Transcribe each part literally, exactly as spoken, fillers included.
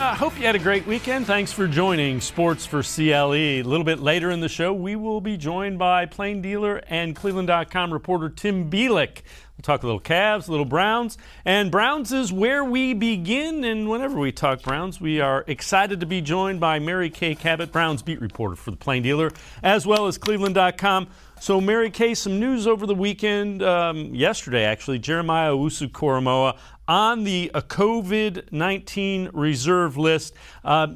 I hope you had a great weekend. Thanks for joining Sports for C L E. A little bit later in the show, we will be joined by Plain Dealer and Cleveland dot com reporter Tim Bielik. We'll talk a little Cavs, a little Browns, and Browns is where we begin. And whenever we talk Browns, we are excited to be joined by Mary Kay Cabot, Browns beat reporter for the Plain Dealer, as well as Cleveland dot com. So, Mary Kay, some news over the weekend, um, yesterday actually, Jeremiah Owusu-Koramoah on the COVID nineteen reserve list. Uh,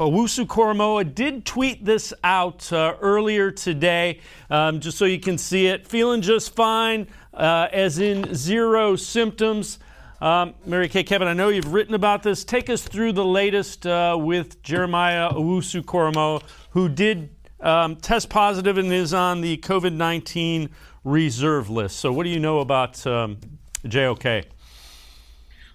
Owusu-Koramoah did tweet this out uh, earlier today, um, just so you can see it. Feeling just fine, uh, as in zero symptoms. Um, Mary Kay, Kevin, I know you've written about this. Take us through the latest uh, with Jeremiah Owusu-Koramoah, who did um, test positive and is on the COVID nineteen reserve list. So what do you know about um, J O K?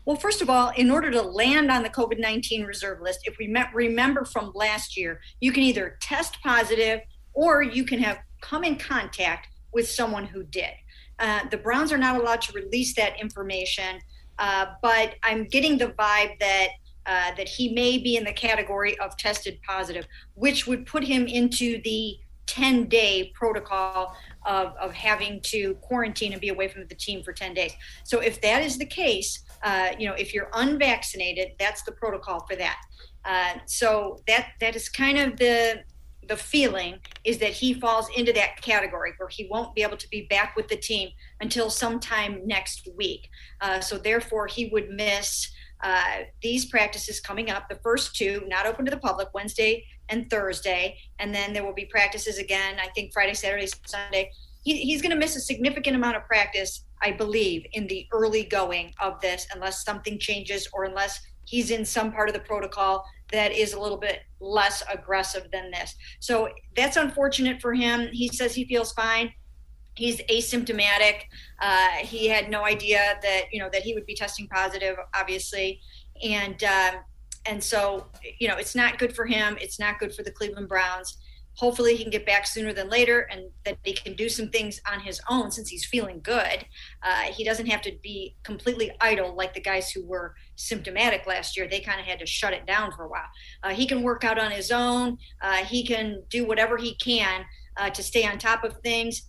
Well, first of all, in order to land on the COVID nineteen reserve list, if we met, remember from last year, you can either test positive or you can have come in contact with someone who did. Uh, the Browns are not allowed to release that information, uh, but I'm getting the vibe that uh, that he may be in the category of tested positive, which would put him into the ten-day protocol of, of having to quarantine and be away from the team for ten days. So if that is the case, Uh, you know, if you're unvaccinated, that's the protocol for that. Uh, so that that is kind of the the feeling, is that he falls into that category where he won't be able to be back with the team until sometime next week. Uh, so therefore, he would miss uh, these practices coming up. The first two, not open to the public, Wednesday and Thursday, and then there will be practices again, I think Friday, Saturday, Sunday. He, he's going to miss a significant amount of practice, I believe, in the early going of this, unless something changes or unless he's in some part of the protocol that is a little bit less aggressive than this. So that's unfortunate for him. He says he feels fine. He's asymptomatic. Uh, he had no idea that, you know, that he would be testing positive, obviously. And, um, and so, you know, it's not good for him. It's not good for the Cleveland Browns. Hopefully he can get back sooner than later, and that he can do some things on his own since he's feeling good. Uh, he doesn't have to be completely idle like the guys who were symptomatic last year. They kind of had to shut it down for a while. Uh, he can work out on his own. Uh, he can do whatever he can uh, to stay on top of things.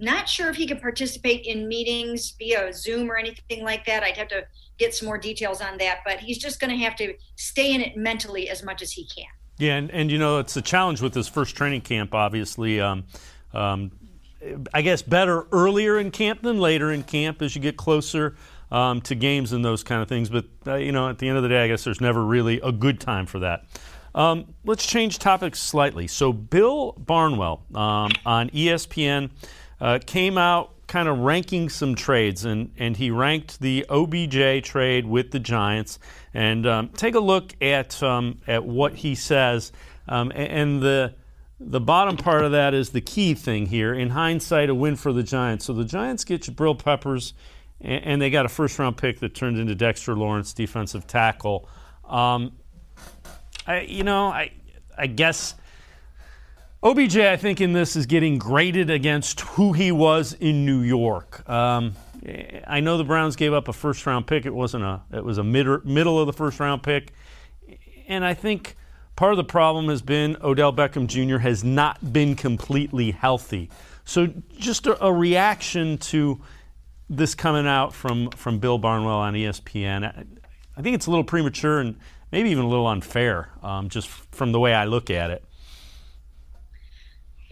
Not sure if he can participate in meetings via Zoom or anything like that. I'd have to get some more details on that, but he's just going to have to stay in it mentally as much as he can. Yeah, and, and, you know, it's a challenge with this first training camp, obviously. Um, um, I guess better earlier in camp than later in camp as you get closer um, to games and those kind of things. But, uh, you know, at the end of the day, I guess there's never really a good time for that. Um, let's change topics slightly. So Bill Barnwell um, on E S P N uh, came out kind of ranking some trades, and, and he ranked the O B J trade with the Giants. And um, take a look at um, at what he says. Um, and the the bottom part of that is the key thing here. In hindsight, a win for the Giants. So the Giants get Jabril Peppers, and, and they got a first-round pick that turned into Dexter Lawrence, defensive tackle. Um, I, you know, I I guess O B J, I think, in this is getting graded against who he was in New York. Um, I know the Browns gave up a first-round pick. It wasn't a. It was a mid- middle of the first-round pick, and I think Part of the problem has been Odell Beckham Junior has not been completely healthy. So just a, a reaction to this coming out from, from Bill Barnwell on E S P N. I, I think it's a little premature and maybe even a little unfair, um, just from the way I look at it.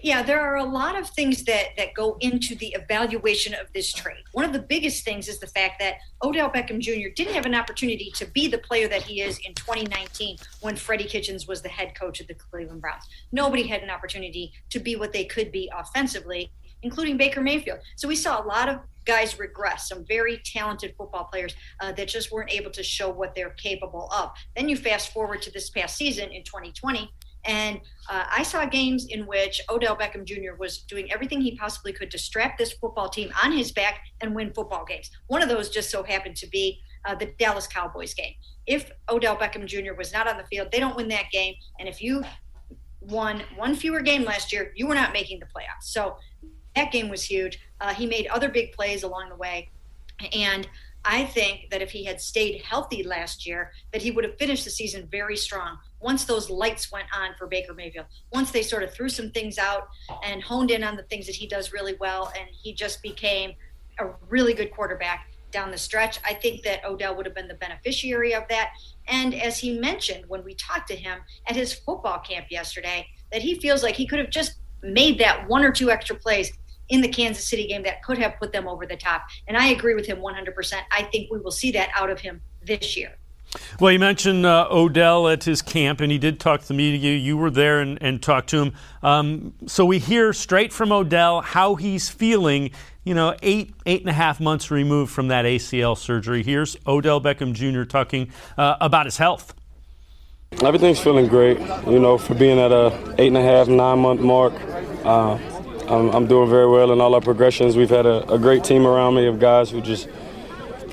Yeah, there are a lot of things that, that go into the evaluation of this trade. One of the biggest things is the fact that Odell Beckham Junior didn't have an opportunity to be the player that he is in twenty nineteen when Freddie Kitchens was the head coach of the Cleveland Browns. Nobody had an opportunity to be what they could be offensively, including Baker Mayfield. So we saw a lot of guys regress, some very talented football players uh, that just weren't able to show what they're capable of. Then you fast forward to this past season in twenty twenty, and uh, I saw games in which Odell Beckham Junior was doing everything he possibly could to strap this football team on his back and win football games. One of those just so happened to be uh, the Dallas Cowboys game. If Odell Beckham Junior was not on the field, they don't win that game. And if you won one fewer game last year, you were not making the playoffs. So that game was huge. Uh, he made other big plays along the way. And I think that if he had stayed healthy last year, that he would have finished the season very strong. Once those lights went on for Baker Mayfield, once they sort of threw some things out and honed in on the things that he does really well, and he just became a really good quarterback down the stretch, I think that Odell would have been the beneficiary of that. And as he mentioned when we talked to him at his football camp yesterday, that he feels like he could have just made that one or two extra plays in the Kansas City game that could have put them over the top. And I agree with him one hundred percent. I think we will see that out of him this year. Well, you mentioned uh, Odell at his camp, and he did talk to the media. You were there and, and talked to him. Um, so we hear straight from Odell how he's feeling, you know, eight, eight and a half months removed from that A C L surgery. Here's Odell Beckham Junior talking uh, about his health. Everything's feeling great, you know, for being at a eight and a half, nine month mark. Uh, I'm, I'm doing very well in all our progressions. We've had a, a great team around me of guys who just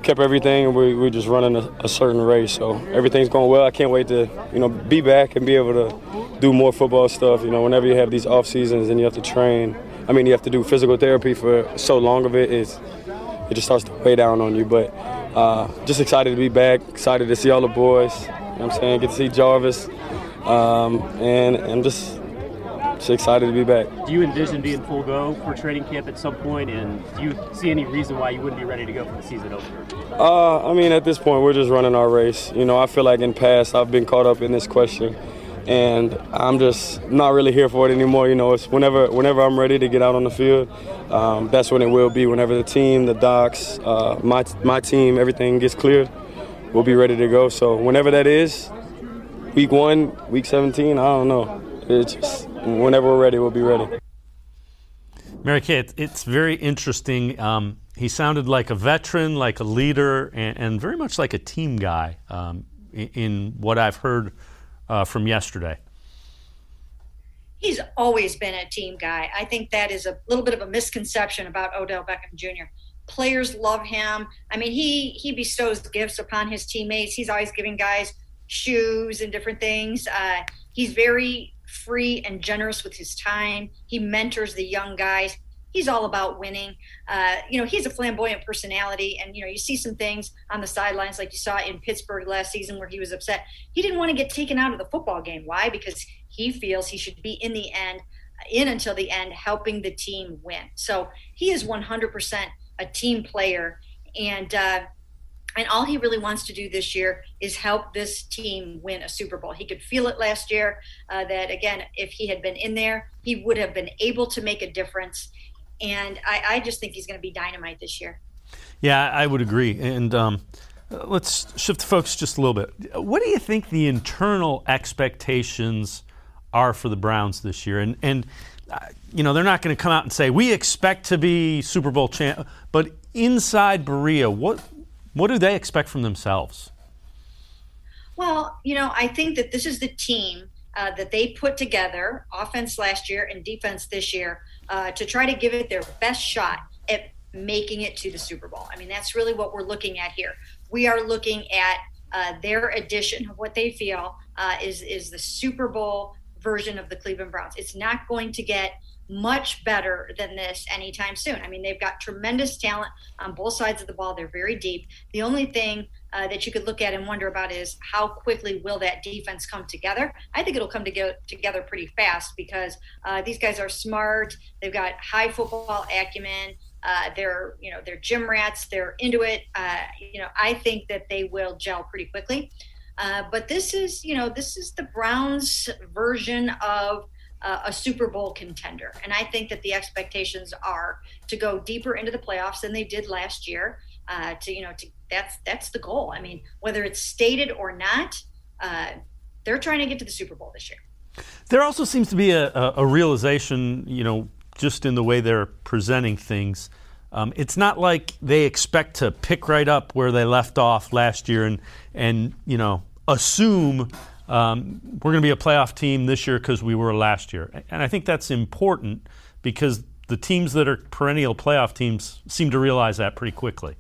kept everything, and we, we're just running a, a certain race, so everything's going well. I can't wait to, you know, be back and be able to do more football stuff. You know, whenever you have these off seasons and you have to train, I mean, you have to do physical therapy for so long of it, it's, it just starts to weigh down on you. But uh, just excited to be back, excited to see all the boys, you know what I'm saying, get to see Jarvis, um, and I'm just, just excited to be back. Do you envision being full go for training camp at some point, and do you see any reason why you wouldn't be ready to go for the season opener? Uh, I mean, at this point, we're just running our race. You know, I feel like in the past I've been caught up in this question, and I'm just not really here for it anymore. You know, it's whenever whenever I'm ready to get out on the field, um, that's when it will be. Whenever the team, the docs, uh, my my team, everything gets cleared, we'll be ready to go. So whenever that is, week one, week seventeen, I don't know. It's just, whenever we're ready, we'll be ready. Mary Kay, it's very interesting. Um, he sounded like a veteran, like a leader, and, and very much like a team guy um, in, in what I've heard uh, from yesterday. He's always been a team guy. I think that is a little bit of a misconception about Odell Beckham Junior Players love him. I mean, he, he bestows gifts upon his teammates. He's always giving guys shoes and different things. Uh, he's very free and generous with his time. He mentors the young guys. He's all about winning. Uh, you know, he's a flamboyant personality. And, you know, you see some things on the sidelines like you saw in Pittsburgh last season where he was upset. He didn't want to get taken out of the football game. Why? Because he feels he should be in the end, in until the end, helping the team win. So he is one hundred percent a team player. And, uh, And all he really wants to do this year is help this team win a Super Bowl. He could feel it last year uh, that, again, if he had been in there, he would have been able to make a difference. And I, I just think he's going to be dynamite this year. Yeah, I would agree. And um, let's shift the focus just a little bit. What do you think the internal expectations are for the Browns this year? And, and uh, you know, they're not going to come out and say, we expect to be Super Bowl champ. But inside Berea, what – What do they expect from themselves? Well, you know, I think that this is the team uh, that they put together, offense last year and defense this year, uh, to try to give it their best shot at making it to the Super Bowl. I mean, that's really what we're looking at here. We are looking at uh, their addition of what they feel uh, is, is the Super Bowl version of the Cleveland Browns. It's not going to get much better than this anytime soon. I mean, they've got tremendous talent on both sides of the ball. They're very deep. The only thing uh, that you could look at and wonder about is how quickly will that defense come together. I think it'll come to together pretty fast because uh, these guys are smart. They've got high football acumen. Uh, they're, you know, they're gym rats. They're into it. Uh, you know, I think that they will gel pretty quickly. Uh, but this is, you know, this is the Browns version of uh, a Super Bowl contender. And I think that the expectations are to go deeper into the playoffs than they did last year. Uh, to, you know, to that's, that's the goal. I mean, whether it's stated or not, uh, they're trying to get to the Super Bowl this year. There also seems to be a, a, a realization, you know, just in the way they're presenting things. Um, it's not like they expect to pick right up where they left off last year and, and you know, assume um, we're going to be a playoff team this year because we were last year. And I think that's important because the teams that are perennial playoff teams seem to realize that pretty quickly.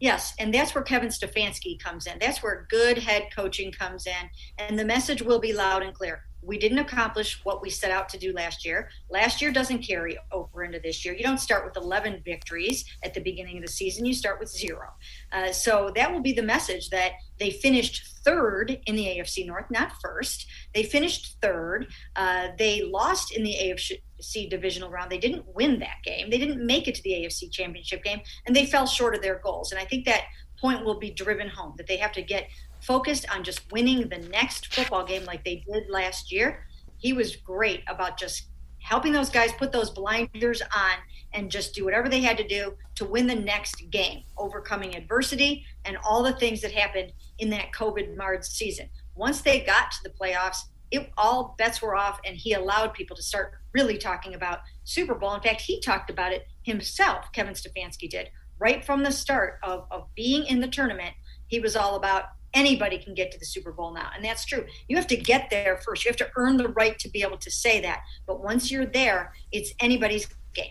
Yes, and that's where Kevin Stefanski comes in. That's where good head coaching comes in. And the message will be loud and clear. We didn't accomplish what we set out to do last year. Last year doesn't carry over into this year. You don't start with eleven victories at the beginning of the season. You start with zero. Uh, so that will be the message, that they finished third in the A F C North, not first. They finished third. Uh, they lost in the A F C divisional round. They didn't win that game. They didn't make it to the A F C championship game, and they fell short of their goals. And I think that point will be driven home, that they have to get focused on just winning the next football game like they did last year. He was great about just helping those guys put those blinders on and just do whatever they had to do to win the next game, overcoming adversity and all the things that happened in that COVID-marred season. Once they got to the playoffs, it, all bets were off, and he allowed people to start really talking about Super Bowl. In fact, he talked about it himself, Kevin Stefanski did, right from the start of, of being in the tournament. He was all about, anybody can get to the Super Bowl now. And that's true. You have to get there first. You have to earn the right to be able to say that. But once you're there, it's anybody's game.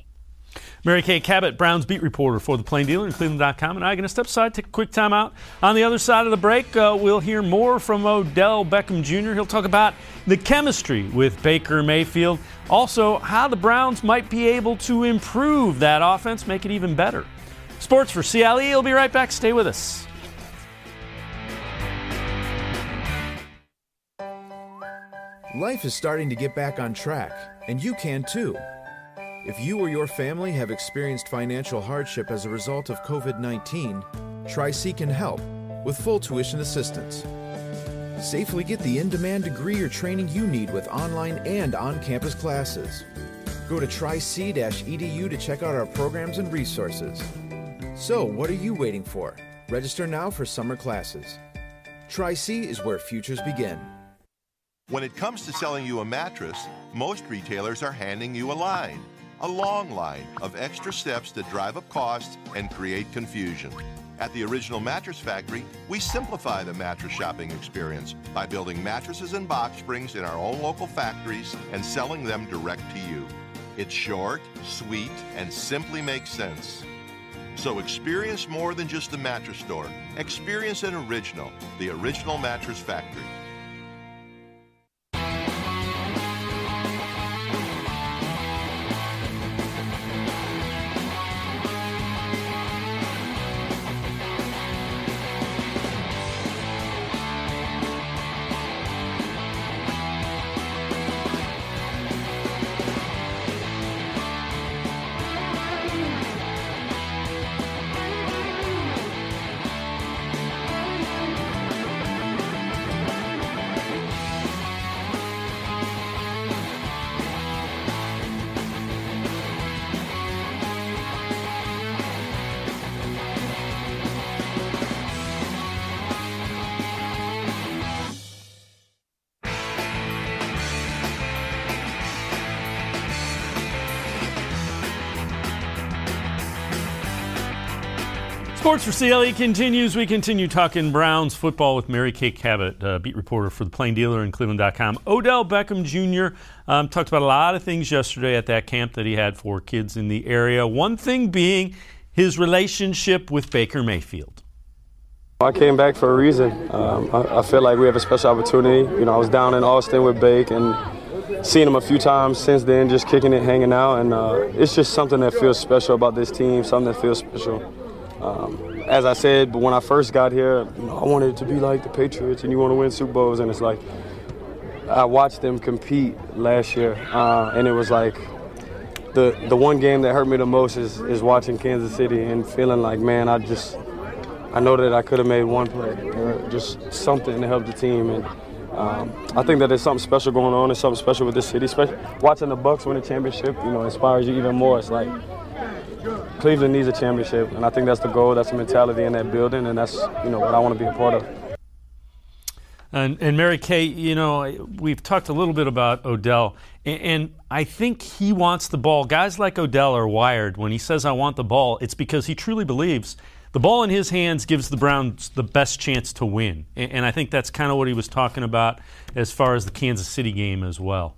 Mary Kay Cabot, Browns beat reporter for The Plain Dealer and Cleveland dot com, and I are going to step aside, take a quick time out. On the other side of the break, uh, we'll hear more from Odell Beckham Junior He'll talk about the chemistry with Baker Mayfield. Also, how the Browns might be able to improve that offense, make it even better. Sports for C L E. He'll be right back. Stay with us. Life is starting to get back on track, and you can too. If you or your family have experienced financial hardship as a result of covid nineteen, Tri-C can help with full tuition assistance. Safely get the in-demand degree or training you need with online and on-campus classes. Go to tri c dash e d u to check out our programs and resources. So what are you waiting for? Register now for summer classes. Tri-C is where futures begin. When it comes to selling you a mattress, most retailers are handing you a line, a long line of extra steps that drive up costs and create confusion. At the Original Mattress Factory, we simplify the mattress shopping experience by building mattresses and box springs in our own local factories and selling them direct to you. It's short, sweet, and simply makes sense. So experience more than just a mattress store. Experience an original, the Original Mattress Factory. Sports for C L E continues. We continue talking Browns football with Mary Kay Cabot, uh, beat reporter for The Plain Dealer and Cleveland dot com. Odell Beckham Junior Um, talked about a lot of things yesterday at that camp that he had for kids in the area. One thing being his relationship with Baker Mayfield. I came back for a reason. Um, I, I feel like we have a special opportunity. You know, I was down in Austin with Bake and seen him a few times since then, just kicking it, hanging out, and uh, it's just something that feels special about this team, something that feels special. Um, as I said, when I first got here, you know, I wanted it to be like the Patriots, and you want to win Super Bowls, and it's like I watched them compete last year, uh, and it was like the the one game that hurt me the most is is watching Kansas City and feeling like, man, I just I know that I could have made one play, or just something to help the team. And Um, I think that there's something special going on. There's something special with this city. Especially watching the Bucks win a championship, you know, inspires you even more. It's like Cleveland needs a championship, and I think that's the goal. That's the mentality in that building, and that's, you know, what I want to be a part of. And, and Mary Kay, you know, we've talked a little bit about Odell, and, and I think he wants the ball. Guys like Odell are wired. When he says, "I want the ball," it's because he truly believes the ball in his hands gives the Browns the best chance to win. And I think that's kind of what he was talking about as far as the Kansas City game as well.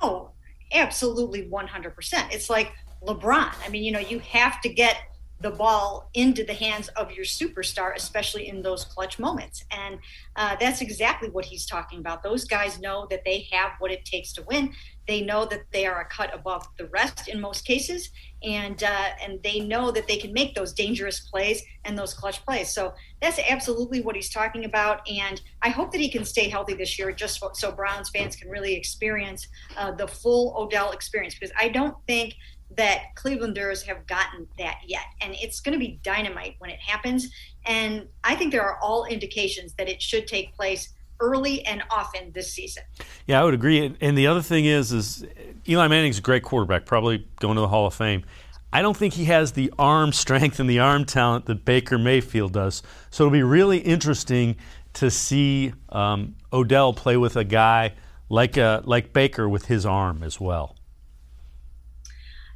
Oh, absolutely, one hundred percent. It's like LeBron. I mean, you know, you have to get the ball into the hands of your superstar, especially in those clutch moments. And uh, that's exactly what he's talking about. Those guys know that they have what it takes to win. They know that they are a cut above the rest in most cases, and uh, and they know that they can make those dangerous plays and those clutch plays. So that's absolutely what he's talking about, and I hope that he can stay healthy this year just so, so Browns fans can really experience uh, the full Odell experience, because I don't think that Clevelanders have gotten that yet, and it's going to be dynamite when it happens. And I think there are all indications that it should take place early and often this season. Yeah, I would agree. And the other thing is, is Eli Manning's a great quarterback, probably going to the Hall of Fame. I don't think he has the arm strength and the arm talent that Baker Mayfield does. So it'll be really interesting to see um, Odell play with a guy like a, like Baker with his arm as well.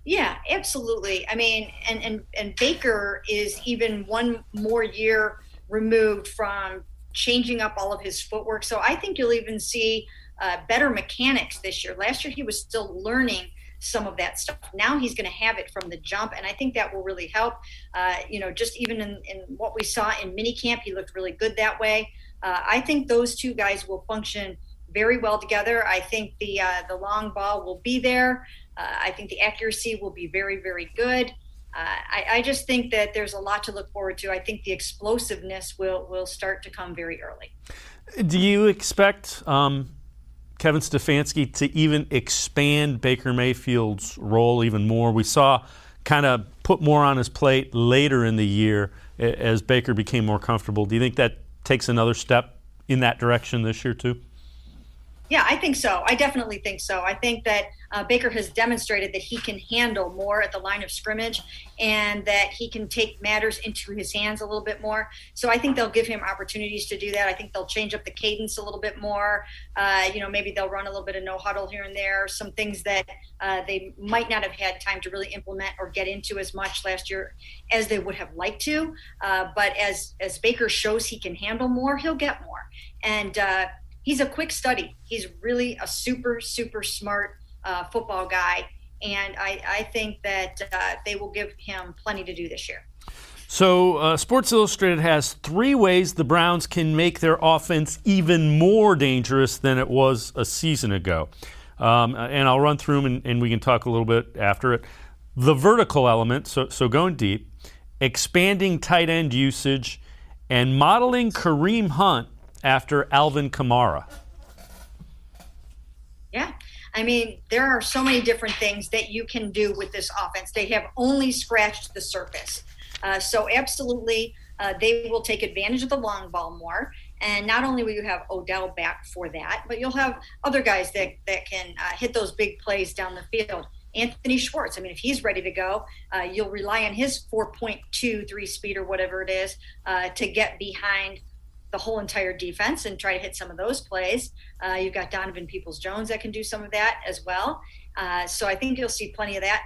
Yeah, absolutely. I mean, and, and, and Baker is even one more year removed from changing up all of his footwork. So I think you'll even see uh, better mechanics this year. Last year, he was still learning some of that stuff. Now he's going to have it from the jump, and I think that will really help. Uh, you know, just even in, in what we saw in minicamp, he looked really good that way. Uh, I think those two guys will function very well together. I think the, uh, the long ball will be there. Uh, I think the accuracy will be very, very good. Uh, I, I just think that there's a lot to look forward to. I think the explosiveness will, will start to come very early. Do you expect um, Kevin Stefanski to even expand Baker Mayfield's role even more? We saw kind of put more on his plate later in the year as Baker became more comfortable. Do you think that takes another step in that direction this year too? Yeah, I think so. I definitely think so. I think that uh, Baker has demonstrated that he can handle more at the line of scrimmage and that he can take matters into his hands a little bit more. So I think they'll give him opportunities to do that. I think they'll change up the cadence a little bit more. Uh, you know, maybe they'll run a little bit of no huddle here and there, some things that uh, they might not have had time to really implement or get into as much last year as they would have liked to. Uh, but as, as Baker shows he can handle more, he'll get more. And, uh, He's a quick study. He's really a super, super smart uh, football guy, and I, I think that uh, they will give him plenty to do this year. So uh, Sports Illustrated has three ways the Browns can make their offense even more dangerous than it was a season ago. Um, and I'll run through them, and, and we can talk a little bit after it. The vertical element, so, so going deep, expanding tight end usage, and modeling Kareem Hunt after Alvin Kamara. Yeah, I mean, there are so many different things that you can do with this offense. They have only scratched the surface. Uh, so absolutely, uh, they will take advantage of the long ball more. And not only will you have Odell back for that, but you'll have other guys that, that can uh, hit those big plays down the field. Anthony Schwartz, I mean, if he's ready to go, uh, you'll rely on his four point two three speed or whatever it is uh, to get behind the whole entire defense and try to hit some of those plays. Uh, you've got Donovan Peoples-Jones that can do some of that as well. Uh, so I think you'll see plenty of that.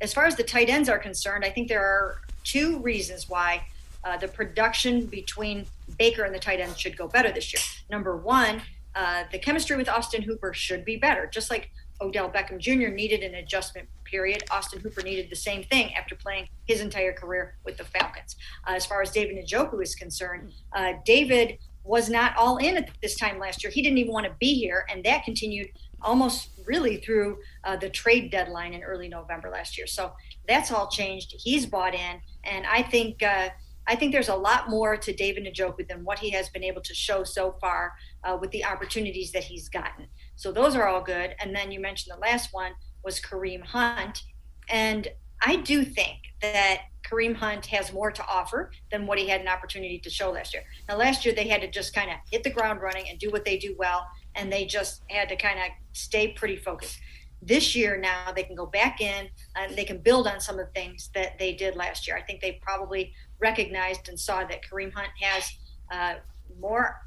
As far as the tight ends are concerned, I think there are two reasons why uh, the production between Baker and the tight ends should go better this year. Number one, uh, the chemistry with Austin Hooper should be better. Just like Odell Beckham Junior needed an adjustment period. Austin Hooper needed the same thing after playing his entire career with the Falcons. Uh, as far as David Njoku is concerned, uh, David was not all in at this time last year. He didn't even want to be here, and that continued almost really through uh, the trade deadline in early November last year. So that's all changed. He's bought in, and I think uh, I think there's a lot more to David Njoku than what he has been able to show so far uh, with the opportunities that he's gotten. So those are all good. And then you mentioned the last one was Kareem Hunt. And I do think that Kareem Hunt has more to offer than what he had an opportunity to show last year. Now, last year they had to just kind of hit the ground running and do what they do well, and they just had to kind of stay pretty focused. This year now they can go back in and they can build on some of the things that they did last year. I think they probably recognized and saw that Kareem Hunt has uh, more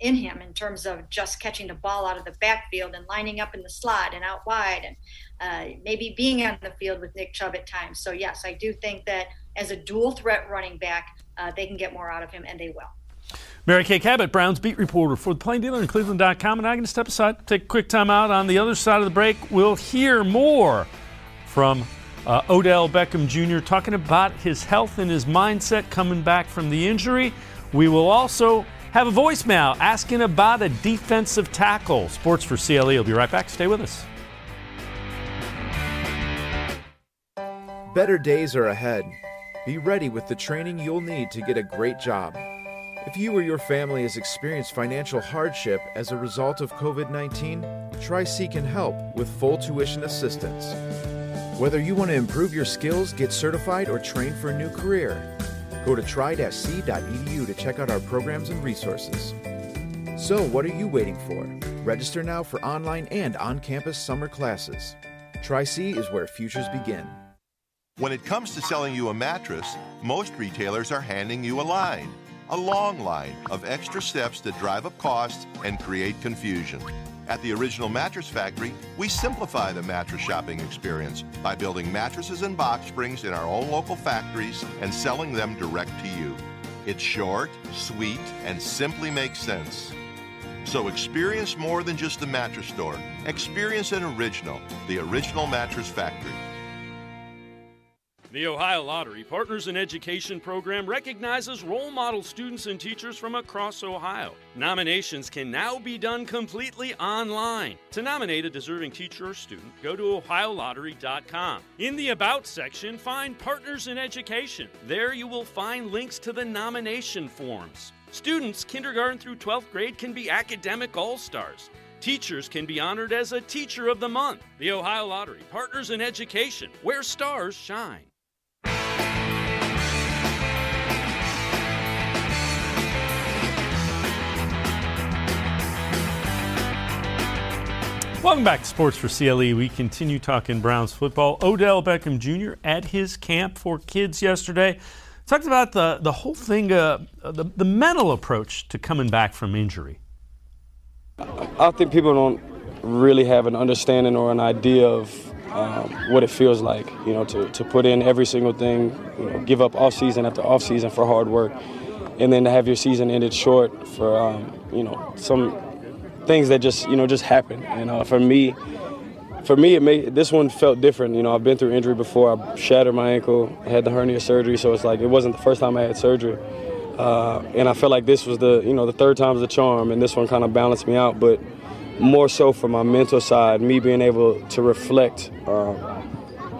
in him in terms of just catching the ball out of the backfield and lining up in the slot and out wide and uh, maybe being on the field with Nick Chubb at times. So, yes, I do think that as a dual threat running back, uh, they can get more out of him, and they will. Mary Kay Cabot, Browns beat reporter for the Plain Dealer and Cleveland dot com. And I'm going to step aside, take a quick time out. On the other side of the break, we'll hear more from uh, Odell Beckham Junior talking about his health and his mindset coming back from the injury. We will also have a voicemail asking about a defensive tackle. Sports for C L E. We'll be right back. Stay with us. Better days are ahead. Be ready with the training you'll need to get a great job. If you or your family has experienced financial hardship as a result of COVID nineteen, try Seeking Help with full tuition assistance. Whether you want to improve your skills, get certified, or train for a new career, go to try dash c dot e d u to check out our programs and resources. So what are you waiting for? Register now for online and on-campus summer classes. Tri-C is where futures begin. When it comes to selling you a mattress, most retailers are handing you a line, a long line of extra steps that drive up costs and create confusion. At the Original Mattress Factory, we simplify the mattress shopping experience by building mattresses and box springs in our own local factories and selling them direct to you. It's short, sweet, and simply makes sense. So experience more than just a mattress store. Experience an original, the Original Mattress Factory. The Ohio Lottery Partners in Education program recognizes role model students and teachers from across Ohio. Nominations can now be done completely online. To nominate a deserving teacher or student, go to ohio lottery dot com. In the About section, find Partners in Education. There you will find links to the nomination forms. Students kindergarten through twelfth grade can be academic all-stars. Teachers can be honored as a Teacher of the Month. The Ohio Lottery Partners in Education, where stars shine. Welcome back to Sports for C L E. We continue talking Browns football. Odell Beckham Junior at his camp for kids yesterday. Talked about the, the whole thing, uh, the, the mental approach to coming back from injury. I think people don't really have an understanding or an idea of um, what it feels like, you know, to, to put in every single thing, you know, give up off-season after off-season for hard work, and then to have your season ended short for, um, you know, some things that just, you know, just happen. And uh, for me, for me, it made, this one felt different. You know, I've been through injury before. I shattered my ankle, had the hernia surgery, so it's like it wasn't the first time I had surgery. Uh, and I felt like this was the, you know, the third time's the charm, and this one kind of balanced me out. But more so for my mental side, me being able to reflect uh,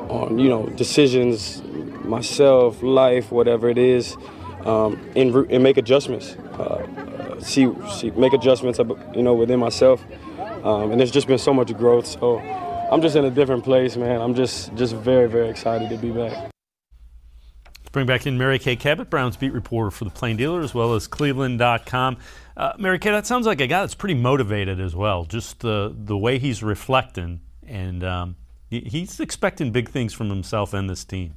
on, you know, decisions, myself, life, whatever it is, um, and, and make adjustments. Uh, see, see, make adjustments, you know, within myself. Um, and there's just been so much growth. So I'm just in a different place, man. I'm just, just very, very excited to be back. Bring back in Mary Kay Cabot, Browns beat reporter for the Plain Dealer as well as Cleveland dot com. Uh, Mary Kay, that sounds like a guy that's pretty motivated as well, just the, the way he's reflecting, and um, he's expecting big things from himself and this team.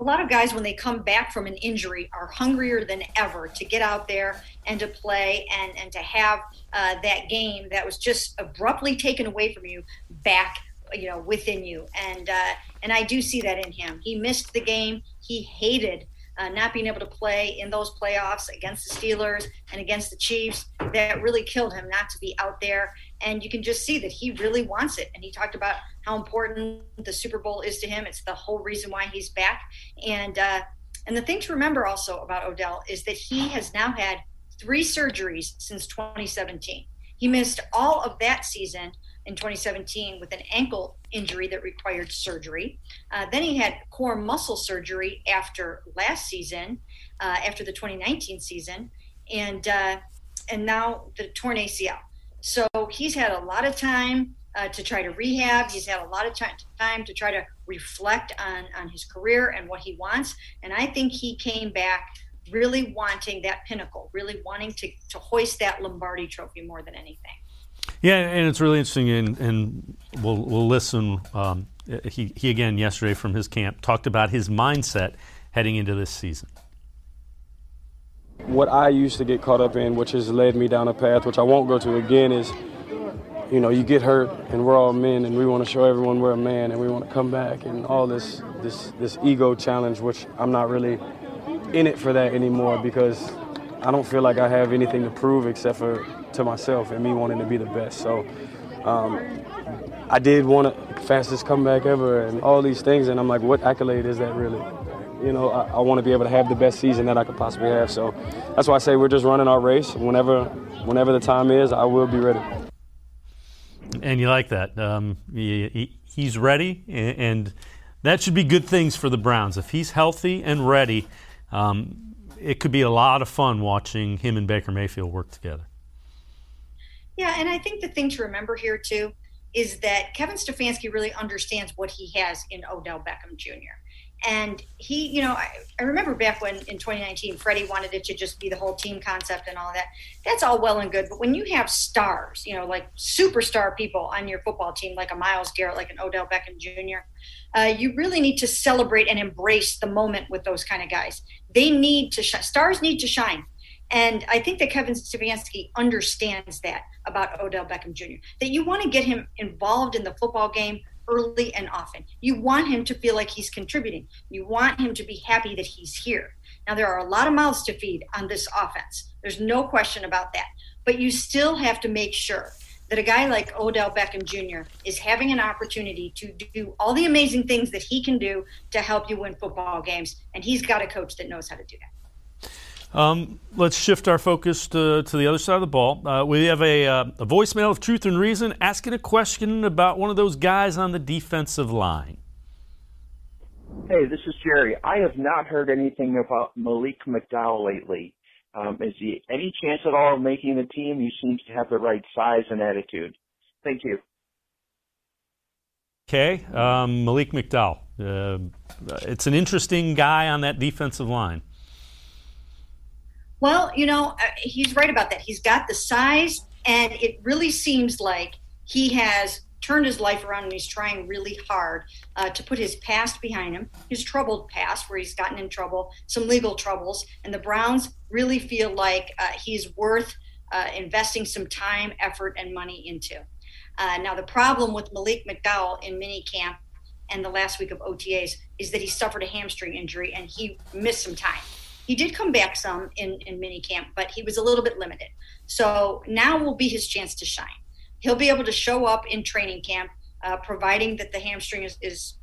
A lot of guys, when they come back from an injury, are hungrier than ever to get out there and to play and, and to have uh, that game that was just abruptly taken away from you back you know, within you. And, uh, and I do see that in him. He missed the game. He hated uh, not being able to play in those playoffs against the Steelers and against the Chiefs, that really killed him not to be out there. And you can just see that he really wants it. And he talked about how important the Super Bowl is to him. It's the whole reason why he's back. And, uh, and the thing to remember also about Odell is that he has now had three surgeries since twenty seventeen. He missed all of that season in twenty seventeen with an ankle injury that required surgery. Uh, then he had core muscle surgery after last season, uh, after the twenty nineteen season, and uh, and now the torn A C L. So he's had a lot of time uh, to try to rehab. He's had a lot of time, time to try to reflect on, on his career and what he wants. And I think he came back really wanting that pinnacle, really wanting to, to hoist that Lombardi trophy more than anything. Yeah, and it's really interesting, and, and we'll, we'll listen. Um, he, he, again, yesterday from his camp, talked about his mindset heading into this season. What I used to get caught up in, which has led me down a path, which I won't go to again, is, you know, you get hurt, and we're all men, and we want to show everyone we're a man, and we want to come back, and all this, this, this ego challenge, which I'm not really in it for that anymore, because I don't feel like I have anything to prove except for to myself and me wanting to be the best. So um, I did want a fastest comeback ever and all these things, and I'm like, what accolade is that really? You know, I, I want to be able to have the best season that I could possibly have. So that's why I say we're just running our race. Whenever, whenever the time is, I will be ready. And you like that. Um, he, he, he's ready, and, and that should be good things for the Browns. If he's healthy and ready, um, it could be a lot of fun watching him and Baker Mayfield work together. Yeah, and I think the thing to remember here, too, is that Kevin Stefanski really understands what he has in Odell Beckham Junior And he, you know, I, I remember back when in twenty nineteen, Freddie wanted it to just be the whole team concept and all that. That's all well and good. But when you have stars, you know, like superstar people on your football team, like a Myles Garrett, like an Odell Beckham Junior, uh, you really need to celebrate and embrace the moment with those kind of guys. They need to sh- stars need to shine. And I think that Kevin Stefanski understands that about Odell Beckham Junior, that you want to get him involved in the football game early and often. You want him to feel like he's contributing. You want him to be happy that he's here. Now, there are a lot of mouths to feed on this offense. There's no question about that. But you still have to make sure that a guy like Odell Beckham Junior is having an opportunity to do all the amazing things that he can do to help you win football games, and he's got a coach that knows how to do that. Um, let's shift our focus to, to the other side of the ball. Uh, we have a, uh, a voicemail of Truth and Reason asking a question about one of those guys on the defensive line. Hey, this is Jerry. I have not heard anything about Malik McDowell lately. Um, is he any chance at all of making the team? He seems to have the right size and attitude. Thank you. Okay, um, Malik McDowell. Uh, it's an interesting guy on that defensive line. Well, you know, he's right about that. He's got the size, and it really seems like he has turned his life around, and he's trying really hard uh, to put his past behind him, his troubled past where he's gotten in trouble, some legal troubles. And the Browns really feel like uh, he's worth uh, investing some time, effort, and money into. Uh, now, the problem with Malik McDowell in minicamp and the last week of O T As is that he suffered a hamstring injury, and he missed some time. He did come back some in, in minicamp, but he was a little bit limited. So now will be his chance to shine. He'll be able to show up in training camp, uh, providing that the hamstring is, is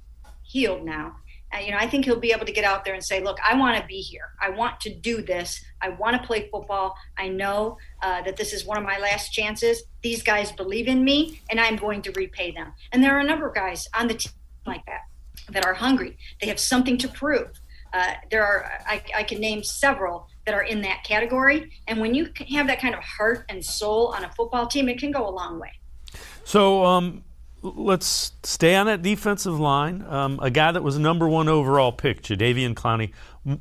healed now. Uh, you know, I think he'll be able to get out there and say, look, I want to be here. I want to do this. I want to play football. I know uh, that this is one of my last chances. These guys believe in me, and I'm going to repay them. And there are a number of guys on the team like that that are hungry. They have something to prove. Uh, there are, I, I can name several that are in that category. And when you have that kind of heart and soul on a football team, it can go a long way. So um, let's stay on that defensive line. Um, a guy that was number one overall pick, Jadeveon Clowney.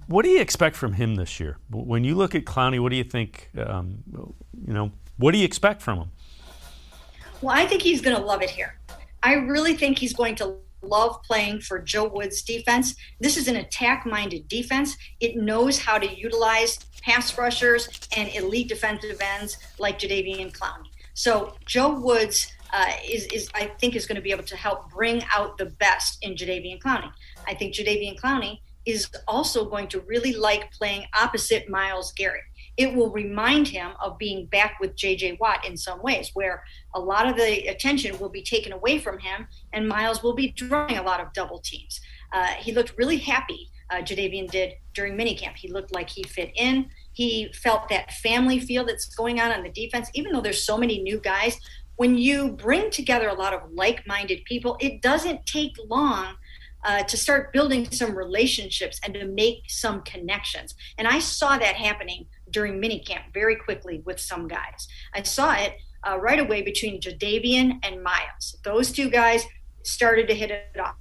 What do you expect from him this year? When you look at Clowney, what do you think, um, you know, what do you expect from him? Well, I think he's going to love it here. I really think he's going to love playing for Joe Woods' defense. This is an attack-minded defense. It knows how to utilize pass rushers and elite defensive ends like Jadeveon Clowney. So Joe Woods uh, is, is, I think, is going to be able to help bring out the best in Jadeveon Clowney. I think Jadeveon Clowney is also going to really like playing opposite Myles Garrett. It will remind him of being back with J J Watt in some ways, where a lot of the attention will be taken away from him, and Myles will be drawing a lot of double teams. Uh, he looked really happy, uh, Jadeveon did, during minicamp. He looked like he fit in. He felt that family feel that's going on on the defense, even though there's so many new guys. When you bring together a lot of like-minded people, it doesn't take long Uh, to start building some relationships and to make some connections. And I saw that happening during minicamp very quickly with some guys. I saw it uh, right away between Jadeveon and Myles. Those two guys started to hit it off.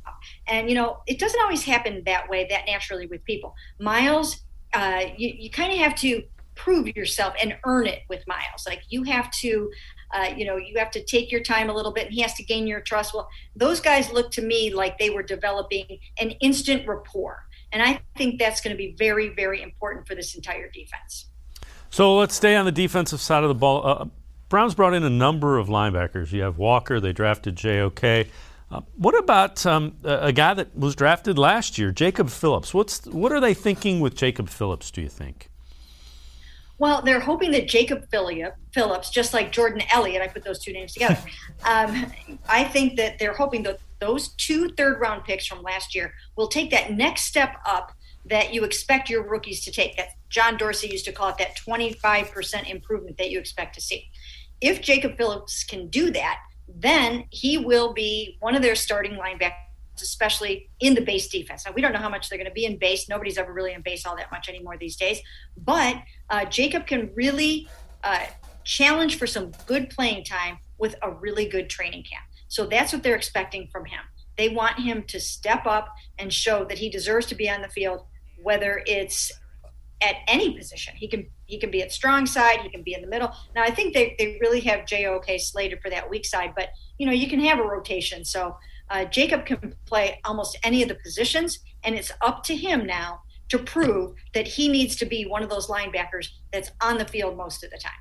And, you know, it doesn't always happen that way, that naturally with people. Myles, uh, you, you kind of have to prove yourself and earn it with Myles. Like you have to... Uh, you know, you have to take your time a little bit, and he has to gain your trust. Well, those guys look to me like they were developing an instant rapport. And I think that's going to be very, very important for this entire defense. So let's stay on the defensive side of the ball. Uh, Browns brought in a number of linebackers. You have Walker. They drafted J O K. Uh, what about um, a guy that was drafted last year, Jacob Phillips? What's What are they thinking with Jacob Phillips, do you think? Well, they're hoping that Jacob Phillips, just like Jordan Elliott, I put those two names together. um, I think that they're hoping that those two third-round picks from last year will take that next step up that you expect your rookies to take. That John Dorsey used to call it that twenty-five percent improvement that you expect to see. If Jacob Phillips can do that, then he will be one of their starting linebackers, especially in the base defense. Now, we don't know how much they're going to be in base. Nobody's ever really in base all that much anymore these days. But uh, Jacob can really uh, challenge for some good playing time with a really good training camp. So that's what they're expecting from him. They want him to step up and show that he deserves to be on the field, whether it's at any position. He can he can be at strong side. He can be in the middle. Now, I think they, they really have J O K slated for that weak side. But, you know, you can have a rotation. So, Uh, Jacob can play almost any of the positions, and it's up to him now to prove that he needs to be one of those linebackers that's on the field most of the time.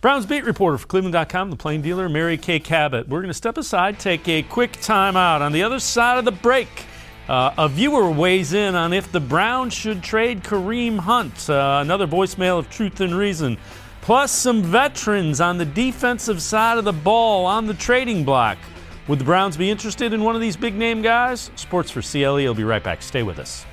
Browns beat reporter for Cleveland dot com, the Plain Dealer, Mary Kay Cabot. We're going to step aside, take a quick timeout. On the other side of the break, uh, a viewer weighs in on if the Browns should trade Kareem Hunt, uh, another voicemail of Truth and Reason, plus some veterans on the defensive side of the ball on the trading block. Would the Browns be interested in one of these big-name guys? Sports for C L E. I'll be right back. Stay with us.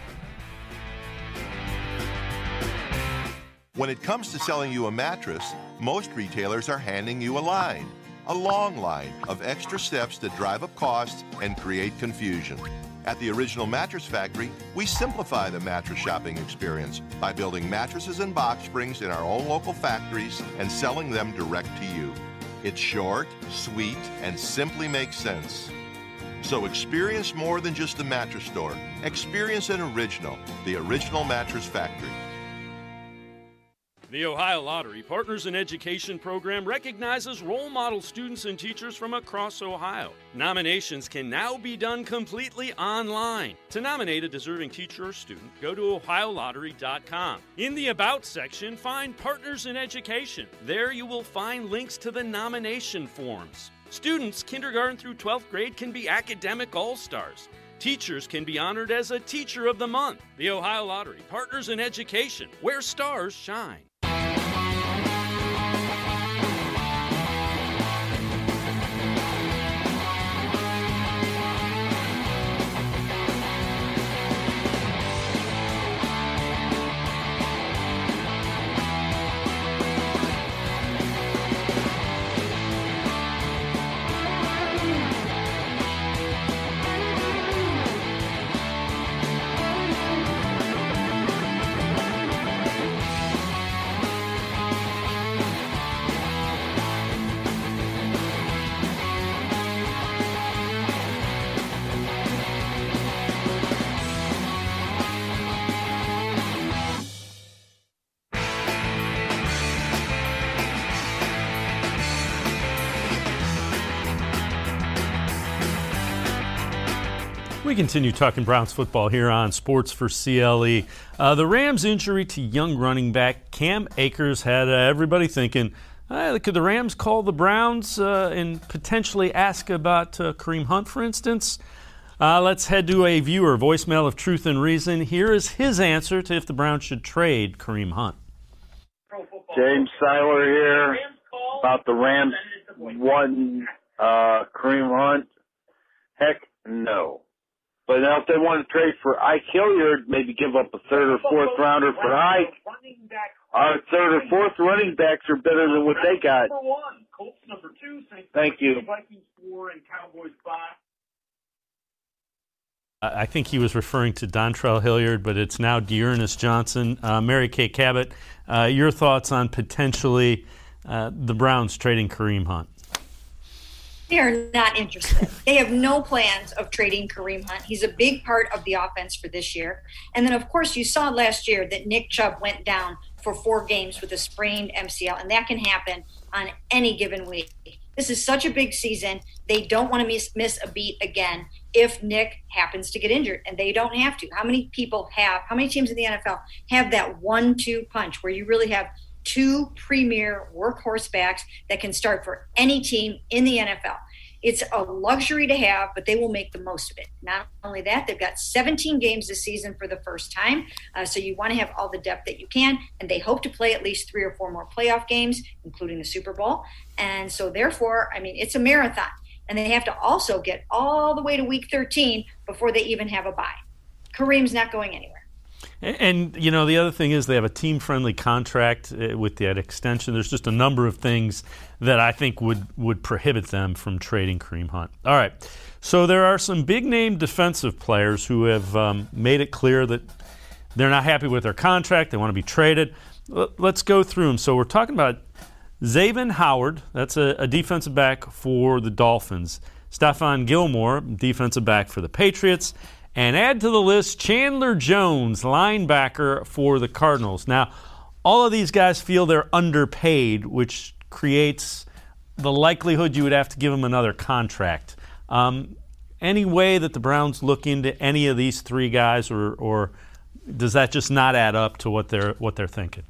When it comes to selling you a mattress, most retailers are handing you a line, a long line of extra steps that drive up costs and create confusion. At the Original Mattress Factory, we simplify the mattress shopping experience by building mattresses and box springs in our own local factories and selling them direct to you. It's short, sweet, and simply makes sense. So experience more than just the mattress store. Experience an original, the Original Mattress Factory. The Ohio Lottery Partners in Education program recognizes role model students and teachers from across Ohio. Nominations can now be done completely online. To nominate a deserving teacher or student, go to ohio lottery dot com. In the About section, find Partners in Education. There you will find links to the nomination forms. Students, kindergarten through twelfth grade, can be academic all-stars. Teachers can be honored as a Teacher of the Month. The Ohio Lottery Partners in Education, where stars shine. We continue talking Browns football here on Sports for C L E. Uh, the Rams' injury to young running back Cam Akers had uh, everybody thinking, uh, could the Rams call the Browns uh, and potentially ask about uh, Kareem Hunt, for instance? Uh, let's head to a viewer voicemail of Truth and Reason. Here is his answer to if the Browns should trade Kareem Hunt. James Seiler here about the Rams one uh, Kareem Hunt. Heck no. But now if they want to trade for Ike Hilliard, maybe give up a third or fourth rounder for Ike. Our third or fourth running backs are better than what they got. Thank you. I think he was referring to Dontrell Hilliard, but it's now Dearness Johnson. Uh, Mary Kay Cabot, uh, your thoughts on potentially uh, the Browns trading Kareem Hunt? They are not interested. They have no plans of trading Kareem Hunt. He's a big part of the offense for this year. And then, of course, you saw last year that Nick Chubb went down for four games with a sprained M C L, and that can happen on any given week. This is such a big season. They don't want to miss, miss a beat again if Nick happens to get injured, and they don't have to. How many people have, how many teams in the N F L have that one two punch where you really have two premier workhorse backs that can start for any team in the N F L? It's a luxury to have, but they will make the most of it. Not only that, they've got seventeen games this season for the first time, uh, so you want to have all the depth that you can, and they hope to play at least three or four more playoff games, including the Super Bowl. And so therefore, I mean, it's a marathon, and they have to also get all the way to week thirteen before they even have a bye. Kareem's not going anywhere. And, you know, the other thing is they have a team-friendly contract with that extension. There's just a number of things that I think would, would prohibit them from trading Kareem Hunt. All right, so there are some big-name defensive players who have um, made it clear that they're not happy with their contract. They want to be traded. Let's go through them. So we're talking about Xavien Howard. That's a, a defensive back for the Dolphins. Stephon Gilmore, defensive back for the Patriots. And add to the list Chandler Jones, linebacker for the Cardinals. Now, all of these guys feel they're underpaid, which creates the likelihood you would have to give them another contract. Um, any way that the Browns look into any of these three guys, or, or does that just not add up to what they're what they're thinking?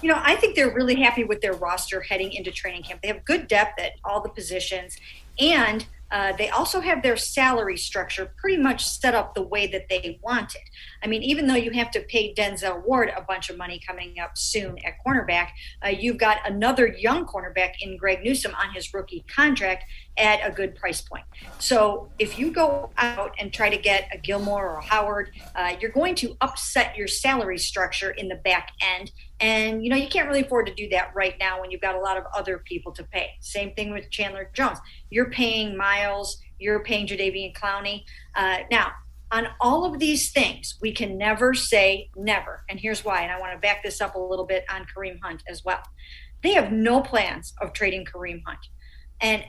You know, I think they're really happy with their roster heading into training camp. They have good depth at all the positions, and Uh, they also have their salary structure pretty much set up the way that they want it. I mean, even though you have to pay Denzel Ward a bunch of money coming up soon at cornerback, uh, you've got another young cornerback in Greg Newsome on his rookie contract at a good price point. So if you go out and try to get a Gilmore or a Howard, uh, you're going to upset your salary structure in the back end. And, you know, you can't really afford to do that right now when you've got a lot of other people to pay. Same thing with Chandler Jones. You're paying Myles, you're paying Jadeveon Clowney. Uh, now, on all of these things, we can never say never. And here's why. And I want to back this up a little bit on Kareem Hunt as well. They have no plans of trading Kareem Hunt. And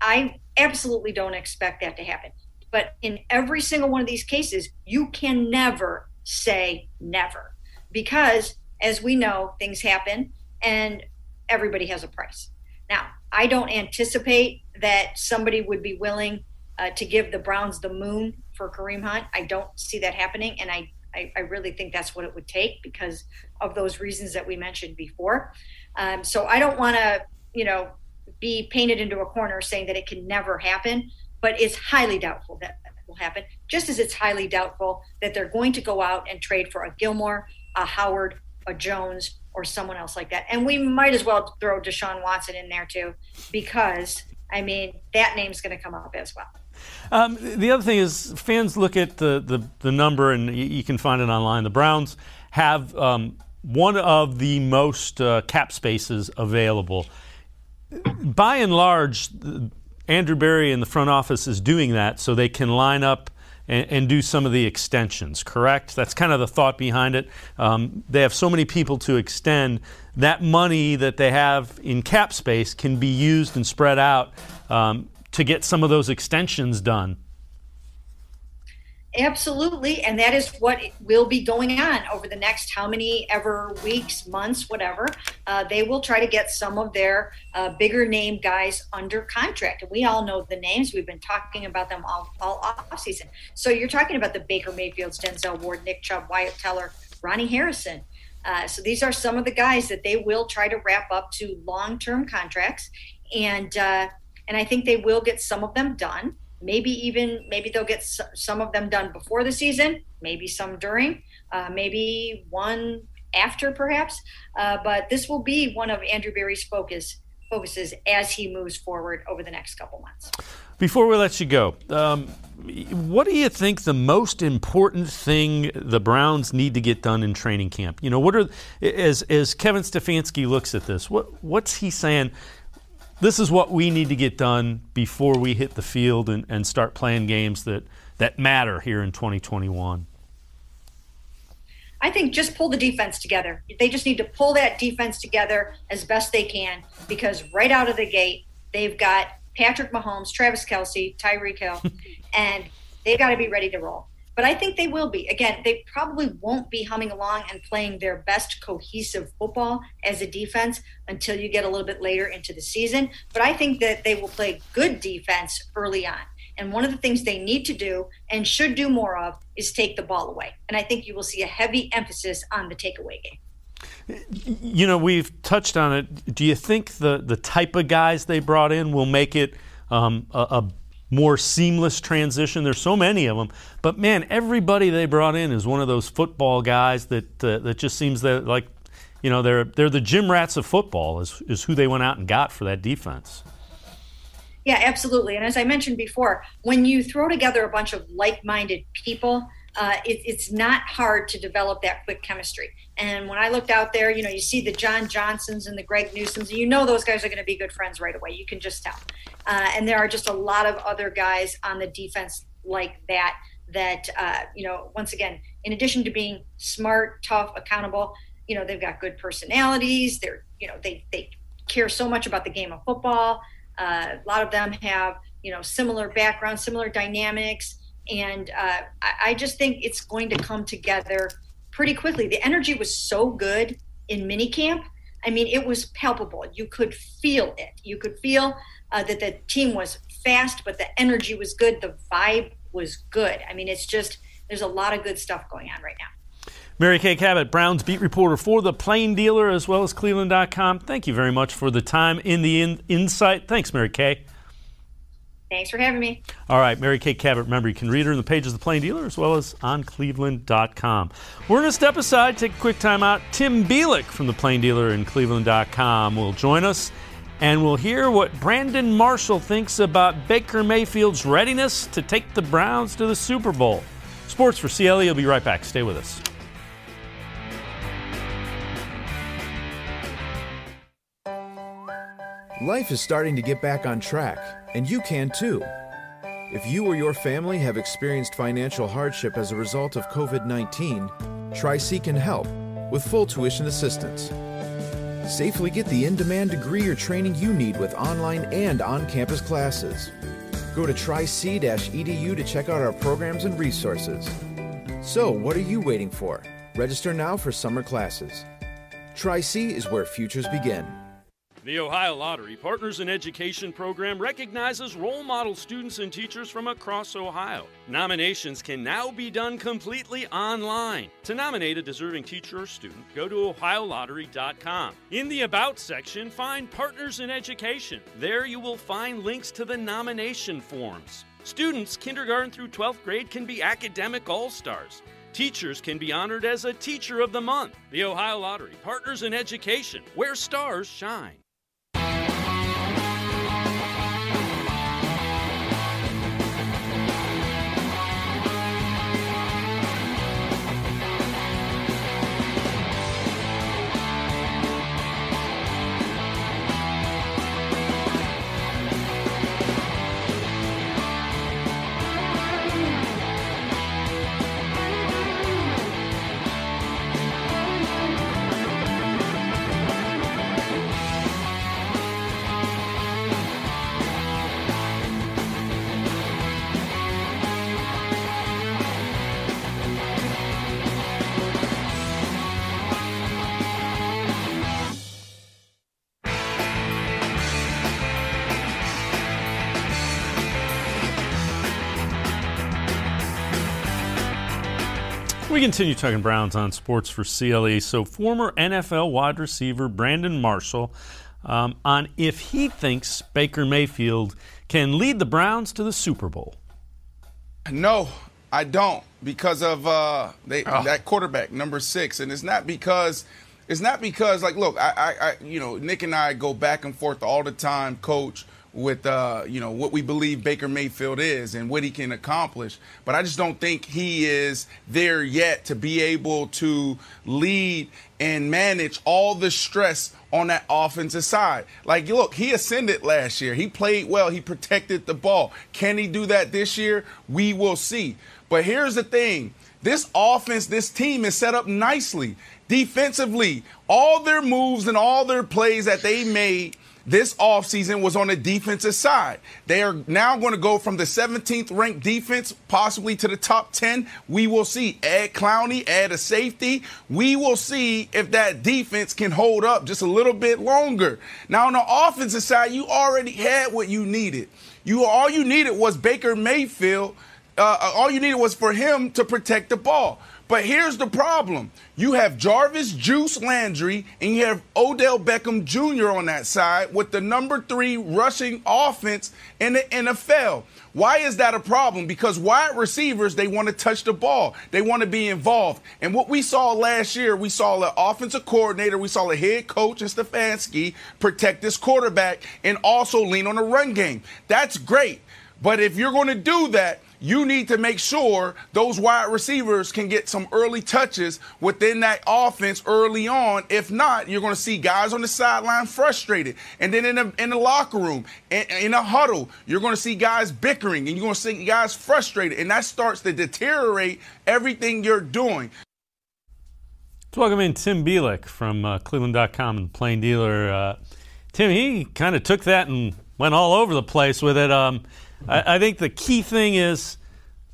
I absolutely don't expect that to happen. But in every single one of these cases, you can never say never, because as we know, things happen and everybody has a price. Now, I don't anticipate that somebody would be willing uh, to give the Browns the moon for Kareem Hunt. I don't see that happening. And I, I, I really think that's what it would take because of those reasons that we mentioned before. Um, so I don't want to, you know, be painted into a corner saying that it can never happen, but it's highly doubtful that that will happen, just as it's highly doubtful that they're going to go out and trade for a Gilmore, a Howard, a Jones, or someone else like that. And we might as well throw Deshaun Watson in there too, because, I mean, that name's going to come up as well. Um, the other thing is fans look at the, the, the number, and you, you can find it online. The Browns have um, one of the most uh, cap spaces available. By and large, Andrew Berry in the front office is doing that so they can line up and, and do some of the extensions, correct? That's kind of the thought behind it. Um, they have so many people to extend. That money that they have in cap space can be used and spread out um, to get some of those extensions done. Absolutely, and that is what will be going on over the next how many ever weeks, months, whatever. Uh, they will try to get some of their uh, bigger name guys under contract. And we all know the names. We've been talking about them all, all offseason. So you're talking about the Baker Mayfields, Denzel Ward, Nick Chubb, Wyatt Teller, Ronnie Harrison. Uh, so these are some of the guys that they will try to wrap up to long-term contracts. And, uh, and I think they will get some of them done. Maybe even maybe they'll get some of them done before the season, maybe some during, uh, maybe one after perhaps. Uh, but this will be one of Andrew Berry's focus focuses as he moves forward over the next couple months. Before we let you go, um, what do you think the most important thing the Browns need to get done in training camp? You know, what are as as Kevin Stefanski looks at this, what what's he saying? This is what we need to get done before we hit the field and, and start playing games that, that matter here in twenty twenty-one. I think just pull the defense together. They just need to pull that defense together as best they can, because right out of the gate, they've got Patrick Mahomes, Travis Kelce, Tyreek Hill, and they've got to be ready to roll. But I think they will be. Again, they probably won't be humming along and playing their best cohesive football as a defense until you get a little bit later into the season. But I think that they will play good defense early on. And one of the things they need to do and should do more of is take the ball away. And I think you will see a heavy emphasis on the takeaway game. You know, we've touched on it. Do you think the, the type of guys they brought in will make it um, a, a more seamless transition? There's so many of them, but man, everybody they brought in is one of those football guys that uh, that just seems that like, you know, they're they're the gym rats of football is is who they went out and got for that defense. Yeah, absolutely. And as I mentioned before, when you throw together a bunch of like-minded people, uh, it, it's not hard to develop that quick chemistry. And when I looked out there, you know, you see the John Johnsons and the Greg Newsoms, and you know those guys are going to be good friends right away. You can just tell. Uh, and there are just a lot of other guys on the defense like that, that, uh, you know, once again, in addition to being smart, tough, accountable, you know, they've got good personalities. They're, you know, they, they care so much about the game of football. Uh, a lot of them have, you know, similar backgrounds, similar dynamics. And uh, I, I just think it's going to come together pretty quickly. The energy was so good in minicamp. I mean, it was palpable. You could feel it. You could feel uh, that the team was fast, but the energy was good. The vibe was good. I mean, it's just, there's a lot of good stuff going on right now. Mary Kay Cabot, Browns beat reporter for The Plain Dealer as well as Cleveland dot com. Thank you very much for the time in the in- insight. Thanks, Mary Kay. Thanks for having me. All right, Mary Kay Cabot. Remember, you can read her in the pages of The Plain Dealer as well as on Cleveland dot com. We're going to step aside, take a quick time out. Tim Bielik from The Plain Dealer and Cleveland dot com will join us, and we'll hear what Brandon Marshall thinks about Baker Mayfield's readiness to take the Browns to the Super Bowl. Sports for C L E. We'll be right back. Stay with us. Life is starting to get back on track, and you can too. If you or your family have experienced financial hardship as a result of covid nineteen, Tri-C can help with full tuition assistance. Safely get the in-demand degree or training you need with online and on-campus classes. Go to tri c dash e d u to check out our programs and resources. So what are you waiting for? Register now for summer classes. Tri-C is where futures begin. The Ohio Lottery Partners in Education program recognizes role model students and teachers from across Ohio. Nominations can now be done completely online. To nominate a deserving teacher or student, go to ohio lottery dot com. In the About section, find Partners in Education. There you will find links to the nomination forms. Students, kindergarten through twelfth grade, can be academic all-stars. Teachers can be honored as a Teacher of the Month. The Ohio Lottery Partners in Education, where stars shine. We continue talking Browns on Sports for C L E. So former N F L wide receiver Brandon Marshall um, on if he thinks Baker Mayfield can lead the Browns to the Super Bowl. No, I don't, because of uh, they, oh. that quarterback, number six. And it's not because – it's not because, like, look, I, I, I, you know, Nick and I go back and forth all the time, Coach, with, uh, you know, what we believe Baker Mayfield is and what he can accomplish. But I just don't think he is there yet to be able to lead and manage all the stress on that offensive side. Like, look, he ascended last year. He played well. He protected the ball. Can he do that this year? We will see. But here's the thing. This offense, this team is set up nicely. Defensively, all their moves and all their plays that they made this offseason was on the defensive side. They are now going to go from the seventeenth ranked defense possibly to the top ten. We will see. Add Clowney, add a safety. We will see if that defense can hold up just a little bit longer. Now, on the offensive side, you already had what you needed. You all you needed was Baker Mayfield. Uh, all you needed was for him to protect the ball. But here's the problem. You have Jarvis, Juice Landry, and you have Odell Beckham Junior on that side with the number three rushing offense in the N F L. Why is that a problem? Because wide receivers, they want to touch the ball. They want to be involved. And what we saw last year, we saw an offensive coordinator, we saw a head coach, and Stefanski protect this quarterback and also lean on the run game. That's great. But if you're going to do that, you need to make sure those wide receivers can get some early touches within that offense early on. If not, you're going to see guys on the sideline frustrated. And then in the, in the locker room, in, in a huddle, you're going to see guys bickering and you're going to see guys frustrated. And that starts to deteriorate everything you're doing. Let's welcome in Tim Bielik from uh, Cleveland dot com and Plain Dealer. Uh, Tim, he kind of took that and went all over the place with it. Um, I, I think the key thing is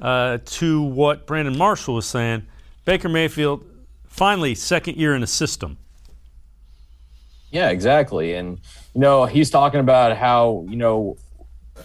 uh, to what Brandon Marshall was saying. Baker Mayfield, finally, second year in the system. Yeah, exactly. And, you know, he's talking about how, you know,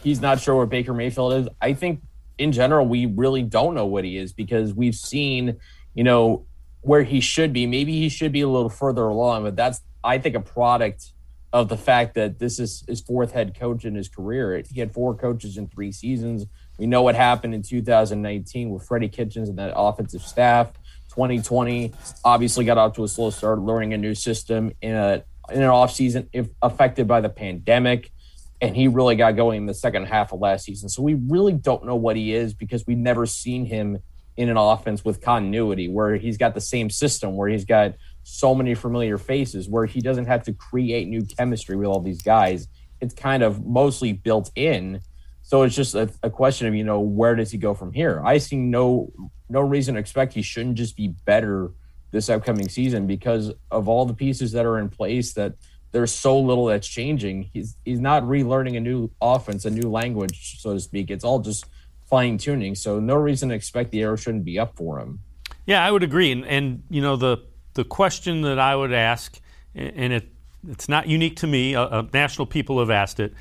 he's not sure what Baker Mayfield is. I think, in general, we really don't know what he is because we've seen, you know, where he should be. Maybe he should be a little further along, but that's, I think, a product of the fact that this is his fourth head coach in his career. He had four coaches in three seasons. We know what happened in two thousand nineteen with Freddie Kitchens and that offensive staff. twenty twenty obviously got off to a slow start, learning a new system in a in an offseason if affected by the pandemic, and he really got going in the second half of last season. So we really don't know what he is because we've never seen him in an offense with continuity where he's got the same system, where he's got so many familiar faces, where he doesn't have to create new chemistry with all these guys. It's kind of mostly built in. So it's just a, a question of, you know, where does he go from here? I see no no reason to expect he shouldn't just be better this upcoming season because of all the pieces that are in place, that there's so little that's changing. He's, he's not relearning a new offense, a new language, so to speak. It's all just fine-tuning. So no reason to expect the arrow shouldn't be up for him. Yeah, I would agree. And, and you know, the The question that I would ask, and it, it's not unique to me, uh, national people have asked it,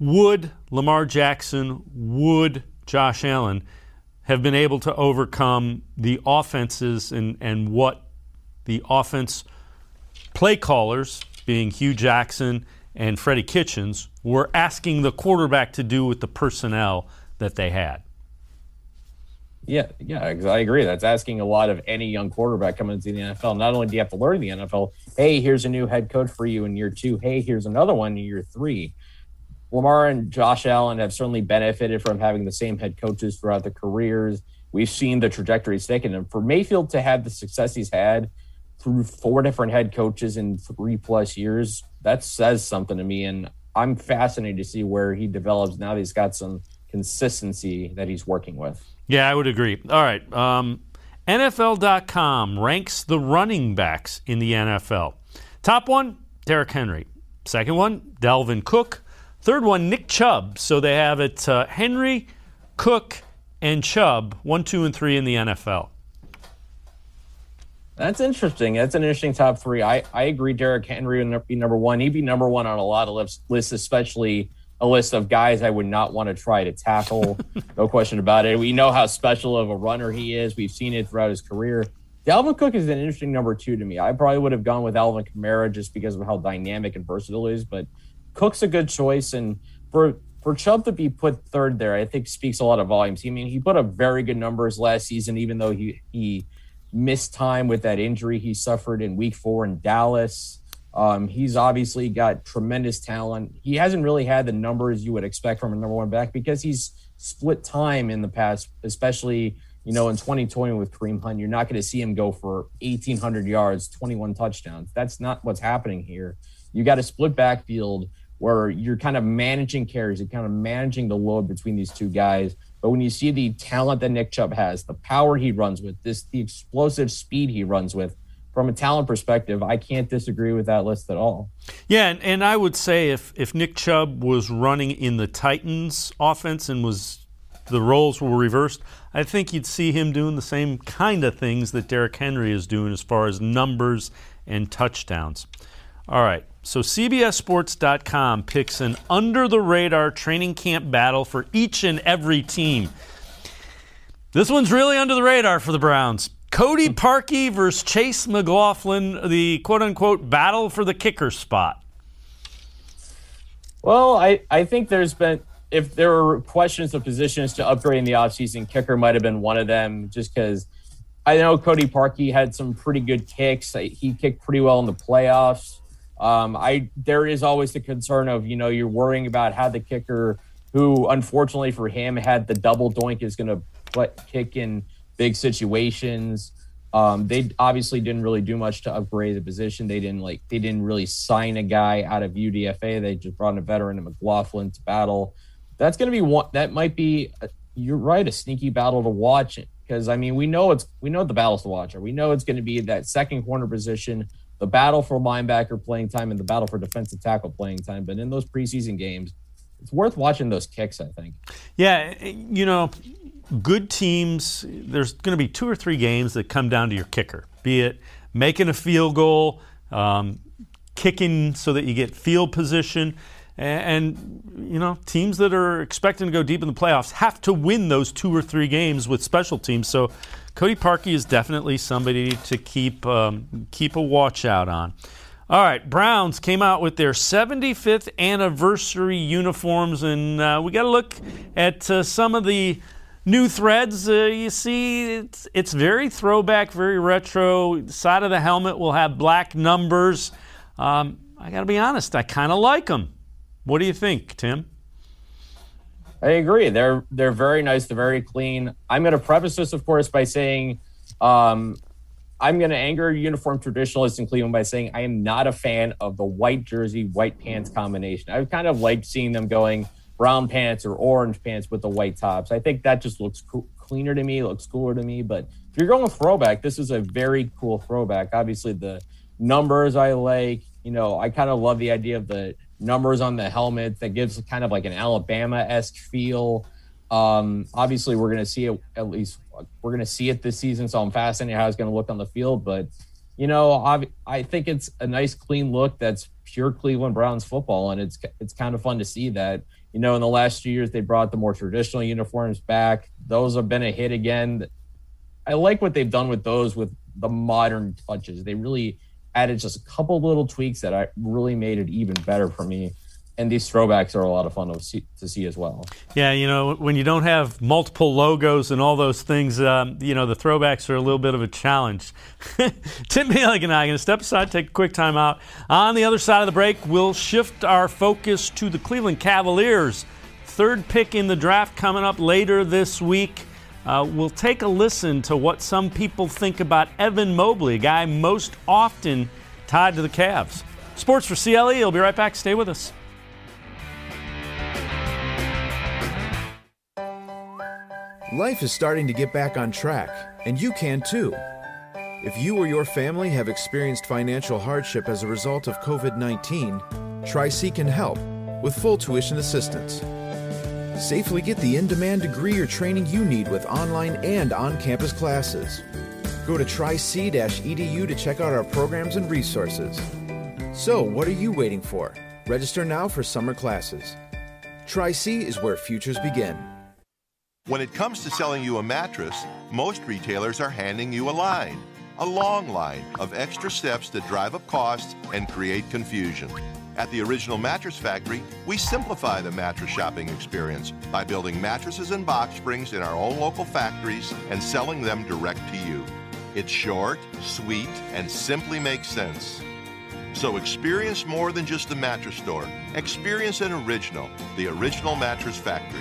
would Lamar Jackson, would Josh Allen have been able to overcome the offenses and, and what the offense play callers, being Hugh Jackson and Freddie Kitchens, were asking the quarterback to do with the personnel that they had? Yeah, yeah, I agree. That's asking a lot of any young quarterback coming into the N F L. Not only do you have to learn the N F L, hey, here's a new head coach for you in year two. Hey, here's another one in year three. Lamar and Josh Allen have certainly benefited from having the same head coaches throughout their careers. We've seen the trajectory taken. And for Mayfield to have the success he's had through four different head coaches in three-plus years, that says something to me. And I'm fascinated to see where he develops now that he's got some consistency that he's working with. Yeah, I would agree. All right. Um, N F L dot com ranks the running backs in the N F L. Top one, Derrick Henry. Second one, Dalvin Cook. Third one, Nick Chubb. So they have it uh, Henry, Cook, and Chubb, one, two, and three in the N F L. That's interesting. That's an interesting top three. I, I agree Derrick Henry would be number one. He'd be number one on a lot of lists, especially a list of guys I would not want to try to tackle. No question about it. We know how special of a runner he is. We've seen it throughout his career. Dalvin Cook is an interesting number two to me. I probably would have gone with Alvin Kamara just because of how dynamic and versatile he is, but Cook's a good choice. And for for Chubb to be put third there, I think speaks a lot of volumes. I mean, he put up very good numbers last season, even though he, he missed time with that injury he suffered in week four in Dallas. Um, he's obviously got tremendous talent. He hasn't really had the numbers you would expect from a number one back because he's split time in the past, especially – you know, in twenty twenty with Kareem Hunt, you're not going to see him go for eighteen hundred yards, twenty-one touchdowns. That's not what's happening here. You got a split backfield where you're kind of managing carries, you're kind of managing the load between these two guys. But when you see the talent that Nick Chubb has, the power he runs with, this the explosive speed he runs with, from a talent perspective, I can't disagree with that list at all. Yeah, and, and I would say if if Nick Chubb was running in the Titans offense and was the roles were reversed, I think you'd see him doing the same kind of things that Derrick Henry is doing as far as numbers and touchdowns. All right, so C B S Sports dot com picks an under-the-radar training camp battle for each and every team. This one's really under the radar for the Browns. Cody Parkey versus Chase McLaughlin, the quote-unquote battle for the kicker spot. Well, I, I think there's been... if there were questions of positions to upgrade in the offseason, kicker might have been one of them just because I know Cody Parkey had some pretty good kicks. He kicked pretty well in the playoffs. Um, I there is always the concern of, you know, you're worrying about how the kicker, who unfortunately for him had the double doink, is going to kick in big situations. Um, they obviously didn't really do much to upgrade the position. They didn't like they didn't really sign a guy out of U D F A. They just brought in a veteran, McLaughlin, to battle. That's going to be one that might be, a, you're right, a sneaky battle to watch it. Because, I mean, we know it's we know the battles to watch are. We know it's going to be that second corner position, the battle for linebacker playing time, and the battle for defensive tackle playing time. But in those preseason games, it's worth watching those kicks, I think. Yeah, you know, good teams, there's going to be two or three games that come down to your kicker, be it making a field goal, um, kicking so that you get field position. And, you know, teams that are expecting to go deep in the playoffs have to win those two or three games with special teams. So Cody Parkey is definitely somebody to keep um, keep a watch out on. All right, Browns came out with their seventy-fifth anniversary uniforms, and uh, we got to look at uh, some of the new threads. Uh, you see, it's, it's very throwback, very retro. The side of the helmet will have black numbers. Um, I got to be honest, I kind of like them. What do you think, Tim? I agree. They're they're very nice. They're very clean. I'm going to preface this, of course, by saying um, I'm going to anger uniform traditionalists in Cleveland by saying I am not a fan of the white jersey, white pants combination. I've kind of liked seeing them going brown pants or orange pants with the white tops. I think that just looks co- cleaner to me, looks cooler to me. But if you're going with throwback, this is a very cool throwback. Obviously, the numbers I like. You know, I kind of love the idea of the numbers on the helmet that gives kind of like an Alabama-esque feel. Um, obviously, we're going to see it at least. We're going to see it this season, so I'm fascinated how it's going to look on the field. But, you know, I've, I think it's a nice, clean look that's pure Cleveland Browns football, and it's it's kind of fun to see that. You know, in the last few years, they brought the more traditional uniforms back. Those have been a hit again. I like what they've done with those with the modern touches. They really added just a couple little tweaks that I really made it even better for me. And these throwbacks are a lot of fun to see, to see as well. Yeah, you know, when you don't have multiple logos and all those things, um, you know, the throwbacks are a little bit of a challenge. Tim Bielik and I are going to step aside, take a quick time out. On the other side of the break, we'll shift our focus to the Cleveland Cavaliers. Third pick in the draft coming up later this week. Uh, we'll take a listen to what some people think about Evan Mobley, a guy most often tied to the Cavs. Sports for C L E. He'll be right back. Stay with us. Life is starting to get back on track, and you can too. If you or your family have experienced financial hardship as a result of covid nineteen, try Seek and Help with full tuition assistance. Safely get the in-demand degree or training you need with online and on-campus classes. Go to try c dash e d u to check out our programs and resources. So, what are you waiting for? Register now for summer classes. Tri-C is where futures begin. When it comes to selling you a mattress, most retailers are handing you a line. a long line of extra steps that drive up costs and create confusion. At the Original Mattress Factory, we simplify the mattress shopping experience by building mattresses and box springs in our own local factories and selling them direct to you. It's short, sweet, and simply makes sense. So experience more than just a mattress store. Experience an original, the Original Mattress Factory.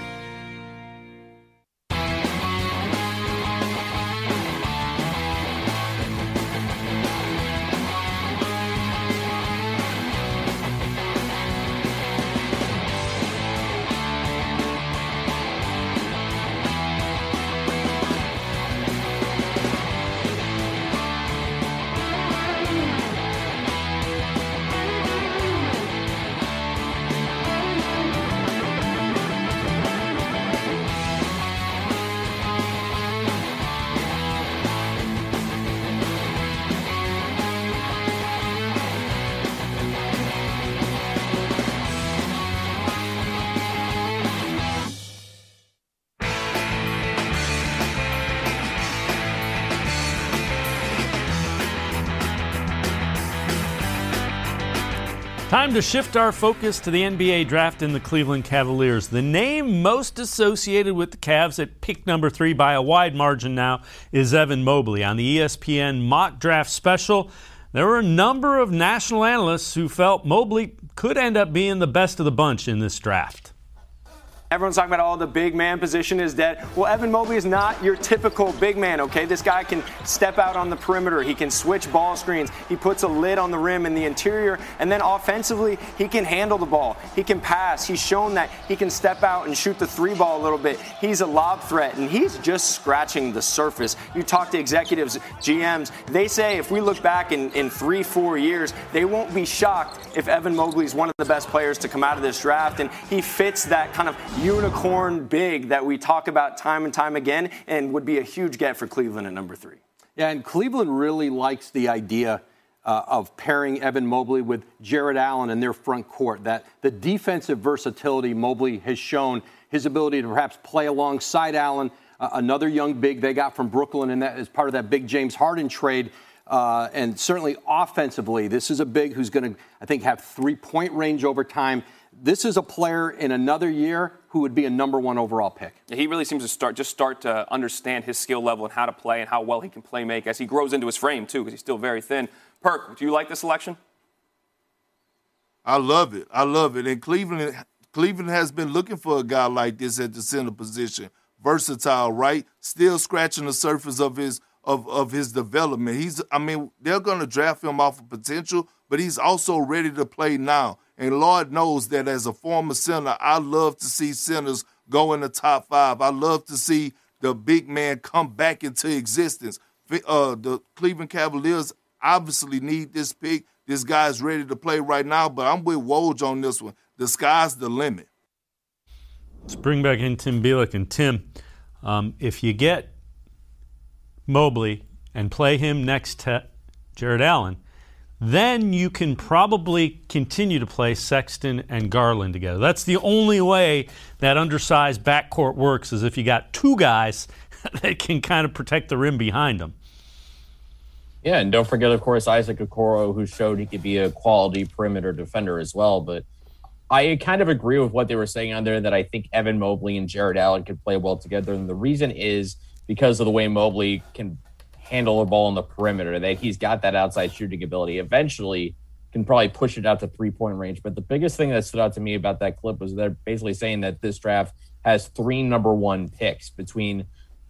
Time to shift our focus to the N B A draft and the Cleveland Cavaliers. The name most associated with the Cavs at pick number three by a wide margin now is Evan Mobley. On the E S P N mock draft special, there were a number of national analysts who felt Mobley could end up being the best of the bunch in this draft. Everyone's talking about all the big man position is dead. Well, Evan Mobley is not your typical big man, okay? This guy can step out on the perimeter. He can switch ball screens. He puts a lid on the rim in the interior. And then offensively, he can handle the ball. He can pass. He's shown that he can step out and shoot the three ball a little bit. He's a lob threat, and he's just scratching the surface. You talk to executives, G Ms, they say if we look back in, in three, four years, they won't be shocked if Evan Mobley is one of the best players to come out of this draft. And he fits that kind of unicorn big that we talk about time and time again, and would be a huge get for Cleveland at number three. Yeah, and Cleveland really likes the idea uh, of pairing Evan Mobley with Jared Allen in their front court, that the defensive versatility Mobley has shown, his ability to perhaps play alongside Allen, uh, another young big they got from Brooklyn, and that is part of that big James Harden trade. Uh, and certainly offensively, this is a big who's going to, I think, have three-point range over time. This is a player in another year who would be a number one overall pick. Yeah, he really seems to start just start to understand his skill level and how to play and how well he can play make as he grows into his frame, too, because he's still very thin. Perk, do you like this selection? I love it. I love it. And Cleveland, Cleveland has been looking for a guy like this at the center position. Versatile, right? Still scratching the surface of his Of, of his development. He's, I mean, they're going to draft him off of potential, but he's also ready to play now. And Lord knows that as a former center, I love to see centers go in the top five. I love to see the big man come back into existence. Uh, the Cleveland Cavaliers obviously need this pick. This guy's ready to play right now, but I'm with Woj on this one. The sky's the limit. Let's bring back in Tim Bielik. And Tim, um, if you get Mobley and play him next to Jared Allen, then you can probably continue to play Sexton and Garland together. That's the only way that undersized backcourt works, is if you got two guys that can kind of protect the rim behind them. Yeah, and don't forget, of course, Isaac Okoro, who showed he could be a quality perimeter defender as well. But I kind of agree with what they were saying on there, that I think Evan Mobley and Jared Allen could play well together. And the reason is because of the way Mobley can handle the ball on the perimeter, that he's got that outside shooting ability. Eventually can probably push it out to three-point range. But the biggest thing that stood out to me about that clip was they're basically saying that this draft has three number one picks between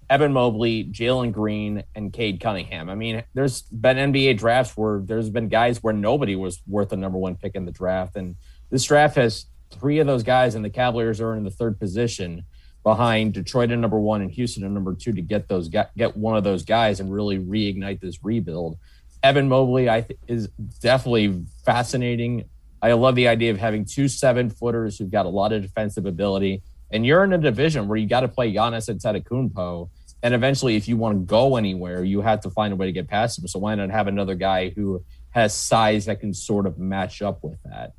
Evan Mobley, Jalen Green, and Cade Cunningham. I mean, there's been N B A drafts where there's been guys where nobody was worth a number one pick in the draft. And this draft has three of those guys, and the Cavaliers are in the third position, behind Detroit at number one and Houston at number two, to get those get one of those guys and really reignite this rebuild. Evan Mobley I th- is definitely fascinating. I love the idea of having two seven-footers who've got a lot of defensive ability. And you're in a division where you got to play Giannis and Antetokounmpo. And eventually, if you want to go anywhere, you have to find a way to get past him. So why not have another guy who has size that can sort of match up with that?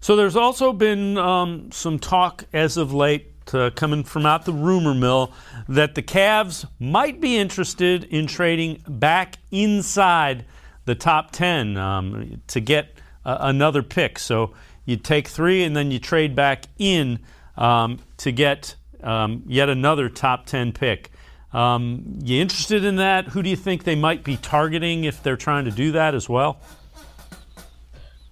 So there's also been um, some talk as of late uh, coming from out the rumor mill that the Cavs might be interested in trading back inside the top ten um, to get uh, another pick. So you take three and then you trade back in um, to get um, yet another top ten pick. Um, you interested in that? Who do you think they might be targeting if they're trying to do that as well?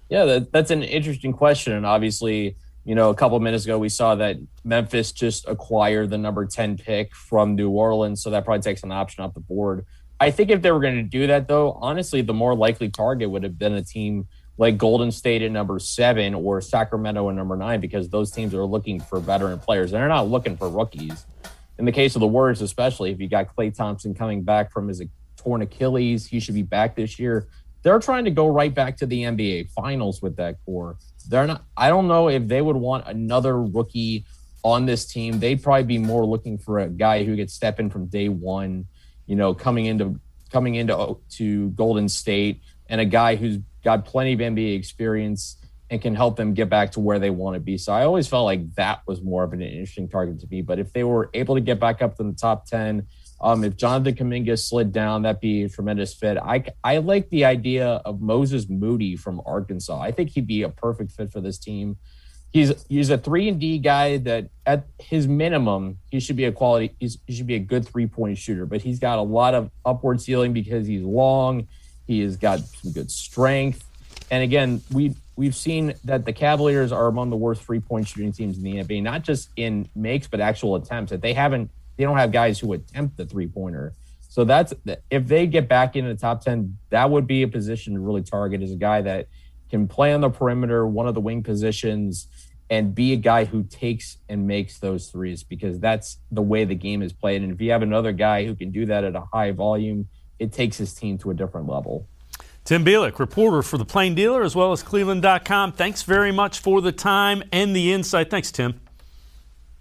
Yeah, that, that's an interesting question. And obviously, you know, a couple of minutes ago, we saw that Memphis just acquired the number ten pick from New Orleans. So that probably takes an option off the board. I think if they were going to do that, though, honestly, the more likely target would have been a team like Golden State at number seven or Sacramento at number nine, because those teams are looking for veteran players. And they're not looking for rookies. In the case of the Warriors, especially, if you got Klay Thompson coming back from his torn Achilles, he should be back this year. They're trying to go right back to the N B A Finals with that core. They're not. I don't know if they would want another rookie on this team. They'd probably be more looking for a guy who could step in from day one, you know, coming into coming into to Golden State, and a guy who's got plenty of N B A experience and can help them get back to where they want to be. So I always felt like that was more of an interesting target to me. But if they were able to get back up to the top ten, um, if Jonathan Kuminga slid down, that'd be a tremendous fit. I, I like the idea of Moses Moody from Arkansas. I think he'd be a perfect fit for this team. He's he's a three and D guy that at his minimum, he should be a quality, he's, he should be a good three-point shooter. But he's got a lot of upward ceiling because he's long. He has got some good strength. And again, we we've seen that the Cavaliers are among the worst three-point shooting teams in the N B A, not just in makes, but actual attempts. That they haven't, they don't have guys who attempt the three-pointer. So that's, if they get back into the top ten, that would be a position to really target, as a guy that can play on the perimeter, one of the wing positions, and be a guy who takes and makes those threes, because that's the way the game is played. And if you have another guy who can do that at a high volume, it takes his team to a different level. Tim Bielik, reporter for The Plain Dealer as well as Cleveland dot com. Thanks very much for the time and the insight. Thanks, Tim.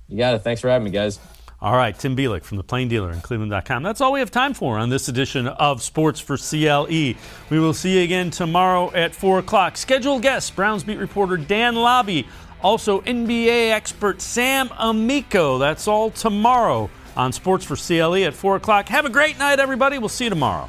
You got it. Thanks for having me, guys. All right, Tim Bielik from The Plain Dealer and Cleveland dot com. That's all we have time for on this edition of Sports for C L E. We will see you again tomorrow at four o'clock. Scheduled guests, Browns beat reporter Dan Lobby, also N B A expert Sam Amico. That's all tomorrow on Sports for C L E at four o'clock. Have a great night, everybody. We'll see you tomorrow.